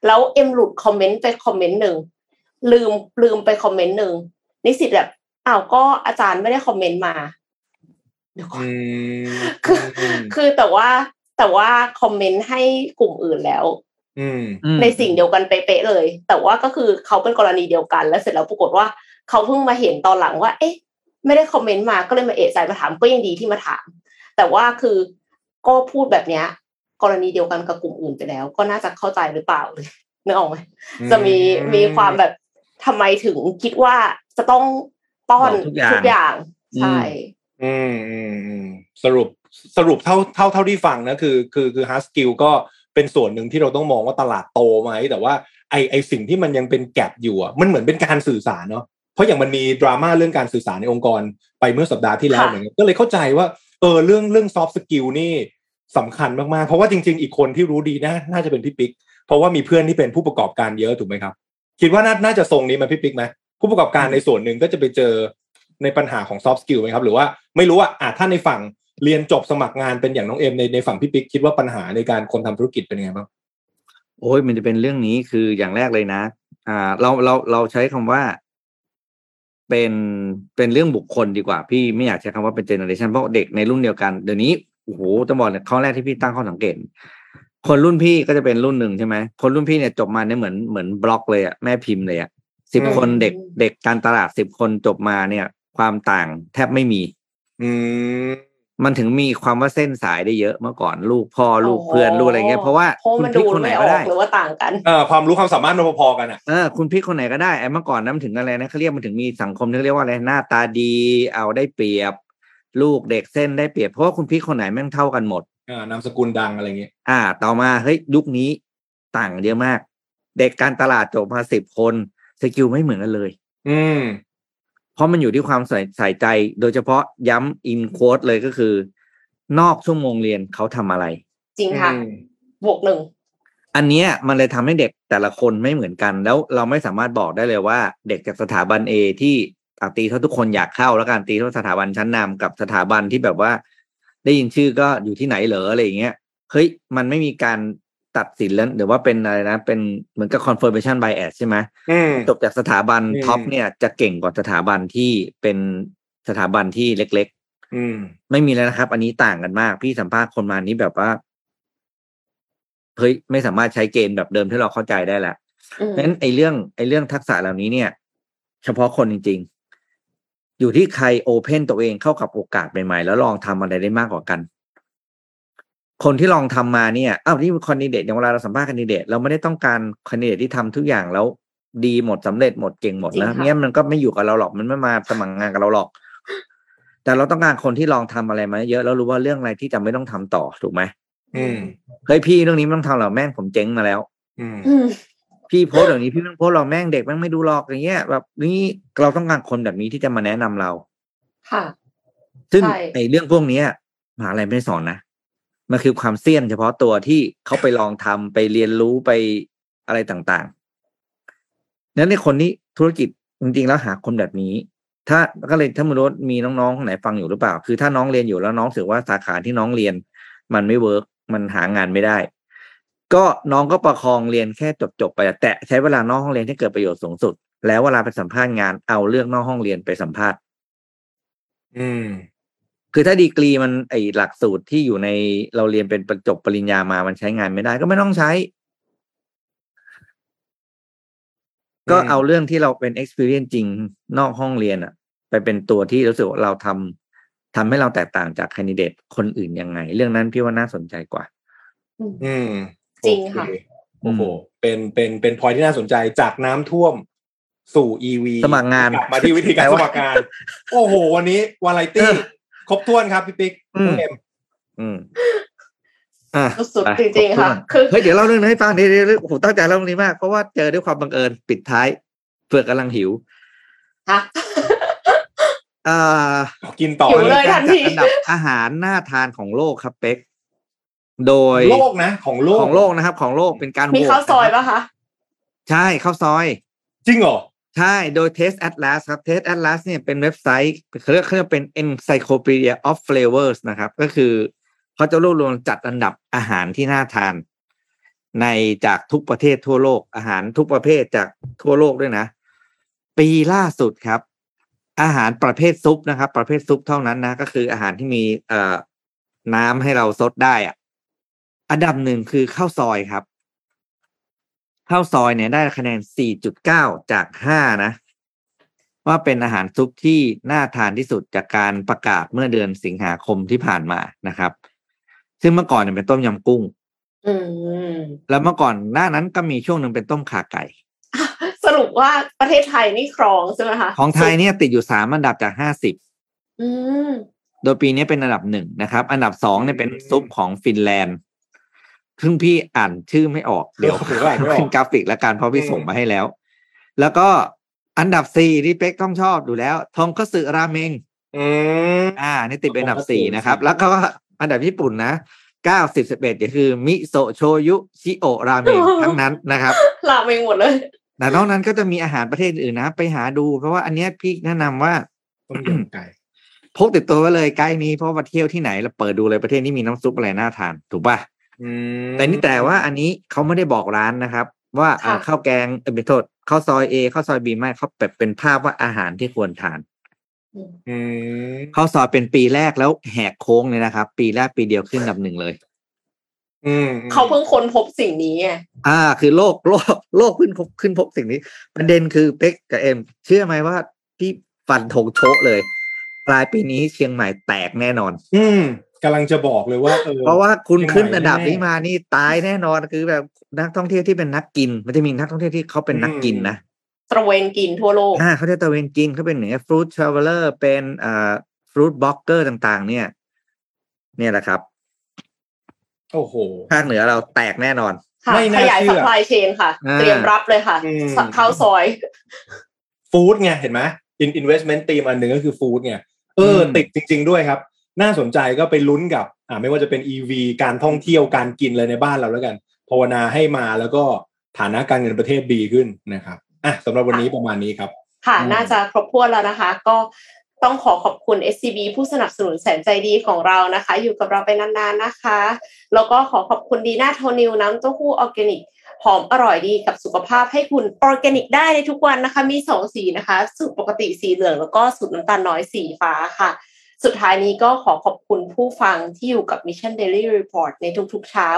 แล้วเอ็มหลุดคอมเมนต์ไปคอมเมนต์นึงลืมไปคอมเมนต์นึงนิสิตแบบอ้าวก็อาจารย์ไม่ได้คอมเมนต์มาเดี๋ยวก่อนคือแต่ว่าคอมเมนต์ให้กลุ่มอื่นแล้ว ในสิ่งเดียวกันเป๊ะๆเลยแต่ว่าก็คือเขาเป็นกรณีเดียวกันแล้วเสร็จแล้วปรากฏว่าเขาเพิ่งมาเห็นตอนหลังว่าเอ๊ะไม่ได้คอมเมนต์มาก็เลยมาเอะใจมาถามก็ยังดีที่มาถามแต่ว่าคือก็พูดแบบเนี้ยกรณีเดียวกันกับกลุ่มอื่นไปแล้วก็น่าจะเข้าใจหรือเปล่าเลยนึกออกไหมจะมีความแบบทำไมถึงคิดว่าจะต้องป้อนทุกอย่างใช่สรุปเท่าที่ฟังนะคือ hard skill ก็เป็นส่วนหนึ่งที่เราต้องมองว่าตลาดโตไหมแต่ว่าไอสิ่งที่มันยังเป็นแกปอยู่อ่ะมันเหมือนเป็นการสื่อสารเนาะเพราะอย่างมันมีดราม่าเรื่องการสื่อสารในองค์กรไปเมื่อสัปดาห์ที่แล้วเหมือนกันก็เลยเข้าใจว่าเรื่อง soft skill นี่สำคัญมากๆเพราะว่าจริงๆอีกคนที่รู้ดีน่าจะเป็นพี่ปิ๊กเพราะว่ามีเพื่อนที่เป็นผู้ประกอบการเยอะถูกไหมครับคิดว่าน่าจะทรงนี้มาพี่ปิ๊กไหมผู้ประกอบการในส่วนหนึ่งก็จะไปเจอในปัญหาของ soft skill ไหมครับหรือว่าไม่รู้ว่าถ้าในฝั่งเรียนจบสมัครงานเป็นอย่างน้องเอ็มในฝั่งพี่ปิ๊กคิดว่าปัญหาในการคนทำธุรกิจเป็นยังไงบ้างโอ้ยมันจะเป็นเรื่องนี้คืออย่างแรกเลยนะเราใช้คำว่าเป็นเรื่องบุคคลดีกว่าพี่ไม่อยากใช้คำว่าเป็นเจเนอเรชันเพราะเด็กในรุ่นเดียวกันเดี๋ยวนี้โอ้โหจะบอกเนี่ยข้อแรกที่พี่ตั้งข้อสังเกตคนรุ่นพี่ก็จะเป็นรุ่นหนึ่งใช่ไหมคนรุ่นพี่เนี่ยจบมาเนี่ยเหมือนบล็อกเลยอะแม่พิมพ์เลยอะ10คนเด็กการตลาด10คนจบมาเนี่ยความต่างแทบไม่มีมันถึงมีความว่าเส้นสายได้เยอะเมื่อก่อนลูกพ่อลูกเพื่อนลูกอะไรเงี้ยเพราะว่าคุณพี่คนไหนก็ได้หรือว่าต่างกันความรู้ความสามารถมันพอๆกันอ่ะคุณพี่คนไหนก็ได้ไอ้เมื่อก่อนนั้นถึงอะไรนะเขาเรียกมันถึงมีสังคมที่เรียกว่าอะไรหน้าตาดีเอาได้เปรียบลูกเด็กเส้นได้เปรียบเพราะว่าคุณพี่คนไหนแม่งเท่ากันหมดนามสกุลดังอะไรเงี้ยต่อมาเฮ้ยยุคนี้ต่างเยอะมากเด็กการตลาดจบมา10คนสกิลไม่เหมือนกันเลยเพราะมันอยู่ที่ความใส่ใจโดยเฉพาะย้ำอินโค้ดเลยก็คือนอกชั่วโมงเรียนเขาทำอะไรจริงค่ะบวกหนึ่งอันนี้มันเลยทำให้เด็กแต่ละคนไม่เหมือนกันแล้วเราไม่สามารถบอกได้เลยว่าเด็กจากสถาบัน A ที่ตีเท่าทุกคนอยากเข้าแล้วการตีเท่าสถาบันชั้นนำกับสถาบันที่แบบว่าได้ยินชื่อก็อยู่ที่ไหนเหรออะไรอย่างเงี้ยเฮ้ยมันไม่มีการตัดสินแล้วหรือว่าเป็นอะไรนะเป็นเหมือนกับ confirmation bias ใช่ไหมจบจากสถาบันท็อปเนี่ยจะเก่งกว่าสถาบันที่เป็นสถาบันที่เล็กๆไม่มีแล้วนะครับอันนี้ต่างกันมากพี่สัมภาษณ์คนมานี้แบบว่าเฮ้ยไม่สามารถใช้เกณฑ์แบบเดิมที่เราเข้าใจได้แล้วนั้นไอ้เรื่องทักษะเหล่านี้เนี่ยเฉพาะคนจริงๆอยู่ที่ใครโอเพ่นตัวเองเข้ากับโอกาสใหม่ๆแล้วลองทำอะไรได้มากกว่ากันคนที่ลองทำมาเนี่ยนี่เป็นคอนดิเดตอย่างเวลาเราสัมภาษณ์คอนดิเดตเราไม่ได้ต้องการคอนดิเดตที่ทำทุกอย่างแล้วดีหมดสำเร็จหมดเก่งหมดนะเนี่ยมันก็ไม่อยู่กับเราหรอกมันไม่มาสมัครงานกับเราหรอกแต่เราต้องการคนที่ลองทำอะไรมาเยอะแล้วรู้ว่าเรื่องอะไรที่จำไม่ต้องทำต่อถูกไหมเฮ้ยพี่เรื่องนี้ไม่ต้องทำหรอกแม่งผมเจ๊งมาแล้วพี่โพสต์อย่างนี้พี่ต้องโพสต์หรอกแม่งเด็กแม่งไม่ดูหรอกอย่างเงี้ยแบบนี่เราต้องการคนแบบนี้ที่จะมาแนะนำเราค่ะซึ่งในเรื่องพวกนี้มหาวิทยาลัยไม่สอนนะมันคือความเสี่ยงเฉพาะตัวที่เขาไปลองทำไปเรียนรู้ไปอะไรต่างๆนั้นในคนนี้ธุรกิจจริงๆแล้วหาคนแบบนี้ถ้าก็เลยถ้ามีน้องๆคนไหนฟังอยู่หรือเปล่าคือถ้าน้องเรียนอยู่แล้วน้องถือว่าสาขาที่น้องเรียนมันไม่เวิร์กมันหางานไม่ได้ก็น้องก็ประคองเรียนแค่จบไปแต่ใช้เวลานอกห้องเรียนให้เกิดประโยชน์สูงสุดแล้วเวลาไปสัมภาษณ์งานเอาเรื่องนอกห้องเรียนไปสัมภาษณ์คือถ้าดีกรีมันไอหลักสูตรที่อยู่ในเราเรียนเป็นจบปริญญามามันใช้งานไม่ได้ก็ไม่ต้องใช้ก็เอาเรื่องที่เราเป็น experience จริงนอกห้องเรียนอะไปเป็นตัวที่รู้สึกว่าเราทำให้เราแตกต่างจากแคนดิเดตคนอื่นยังไงเรื่องนั้นพี่ว่าน่าสนใจกว่าจริงค่ะโอ้โหเป็นพอยที่น่าสนใจจากน้ำท่วมสู่ EV สมัครงานกลับมาที่วิธีการสมัครงานโอ้โหวันนี้วาไรตี้ครบถ้วนครับพี่ปิ๊กเกมสุดจริงๆค่ะคือเฮ้ยเดี๋ยวเล่าเรื่องนี้ให้ฟังเดี๋ยวผมตั้งใจเล่าเรื่องนี้มากเพราะว่าเจอด้วยความบังเอิญปิดท้ายเผื่อกำลังหิวฮะกินต่อเลยจัดอันดับอาหารน่าทานของโลกครับเป๊กโดยโลกนะของโลกนะครับของโลกเป็นการโหวตมีข้าวซอยป่ะคะใช่ข้าวซอยจริงเหรอใช่โดย Taste Atlas ครับ Taste Atlas เนี่ยเป็นเว็บไซต์เขาเรียกเป็น Encyclopedia of Flavors นะครับก็คือเขาจะรวบรวมจัดอันดับอาหารที่น่าทานในจากทุกประเทศทั่วโลกอาหารทุกประเภทจากทั่วโลกด้วยนะปีล่าสุดครับอาหารประเภทซุปนะครับประเภทซุปเท่านั้นนะก็คืออาหารที่มีน้ำให้เราซดได้อันดับหนึ่งคือข้าวซอยครับ ข้าวซอยเนี่ยได้คะแนน 4.9 จาก 5 นะว่าเป็นอาหารซุปที่น่าทานที่สุดจากการประกาศเมื่อเดือนสิงหาคมที่ผ่านมานะครับซึ่งเมื่อก่อนเนี่ยเป็นต้มยำกุ้งแล้วเมื่อก่อนหน้านั้นก็มีช่วงนึงเป็นต้มข่าไก่สรุปว่าประเทศไทยนี่ครองใช่ไหมคะของไทยเนี่ยติดอยู่3อันดับจาก50โดยปีนี้เป็นอันดับ1นะครับอันดับ2เนี่ยเป็นซุปของฟินแลนด์ซึ่งพี่อ่านชื่อไม่ออกเดี๋ยวขึ้นกราฟิกและการเพราะพี่ส่งมาให้แล้วแล้วก็อันดับ4ที่เป๊กต้องชอบดูแล้วทงคัตสึราเมงนี่ติดเป็นอันดับ4นะครับแล้วก็อันดับญี่ปุ่นนะ9 10 11ก็คือมิโซะโชยุชิโอะราเมงทั้งนั้นนะครับราเมงหมดเลยแต่นอกนั้นก็จะมีอาหารประเทศอื่นนะไปหาดูเพราะว่าอันนี้พี่แนะนำว่าต้มยำไก่พกติดตัวไว้เลยไกด์นี้เพราะว่าเที่ยวที่ไหนเราเปิดดูเลยประเทศนี้มีน้ำซุปอะไรน่าทานถูกป่ะแต่ว่าอันนี้เขาไม่ได้บอกร้านนะครับว่าข้าวแกงเป็นโทษข้าวซอย A ข้าวซอย B ไม่เขาแบบเป็นภาพว่าอาหารที่ควรทานข้าวซอยเป็นปีแรกแล้วแหกโค้งเลยนะครับปีแรกปีเดียวขึ้นอันดับ1เลยเขาเพิ่งค้นพบสิ่งนี้คือโลกเพิ่งพบสิ่งนี้ประเด็นคือเป๊กกับเอ็มเชื่อไหมว่าพี่ฟันธงโชะเลยปลายปีนี้เชียงใหม่แตกแน่นอนกำลังจะบอกเลยว่าเพราะว่าคุณขึ้นอันดับนี้มานี่ตายแน่นอนคือแบบนักท่องเที่ยวที่เป็นนักกินมันจะมีนักท่องเที่ยวที่เขาเป็นนักกินนะตระเวนกินทั่วโลกเขาจะตระเวนกินเขาเป็นอย่างเงี้ยฟรุตทราเวลเลอร์เป็นฟรุตบล็อกเกอร์ต่างๆเนี่ยแหละครับโอ้โหภาคเหนือเราแตกแน่นอนไม่ขยายซัพพลายเชนค่ะเตรียมรับเลยค่ะข้าวซอยฟู้ดไงเห็นไหมอินเวสท์เมนต์ธีมอันหนึ่งก็คือฟู้ดไงติดจริงๆด้วยครับน่าสนใจก็ไปลุ้นกับไม่ว่าจะเป็น EV การท่องเที่ยวการกินอะไรในบ้านเราแล้วกันภาวนาให้มาแล้วก็ฐานะการเงินประเทศดีขึ้นนะครับสำหรับวันนี้ประมาณนี้ครับค่ะน่าจะครบถ้วนแล้วนะคะก็ต้องขอบคุณ SCB ผู้สนับสนุนแสนใจดีของเรานะคะอยู่กับเราไปนานๆนะคะแล้วก็ขอบคุณดีน่าโทนิวน้ำเต้าหู้ออร์แกนิกหอมอร่อยดีกับสุขภาพให้คุณออร์แกนิกได้ในทุกวันนะคะมี2สีนะคะสูตรปกติสีเหลืองแล้วก็สูตรน้ำตาลน้อยสีฟ้าค่ะสุดท้ายนี้ก็ขอบคุณผู้ฟังที่อยู่กับ Mission Daily Report ในทุกๆเช้า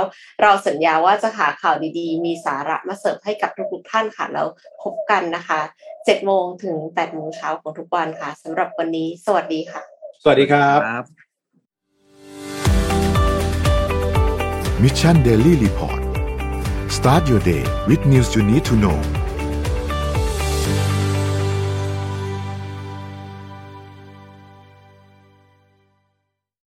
เราสัญญาว่าจะหาข่าวดีๆมีสาระมาเสิร์ฟให้กับทุกๆท่านค่ะแล้วพบกันนะคะ 7:00 นถึง 8:00 นเช้าของทุกวันค่ะสำหรับวันนี้สวัสดีค่ะสวัสดีครับ Mission Daily Report Start your day with news you need to know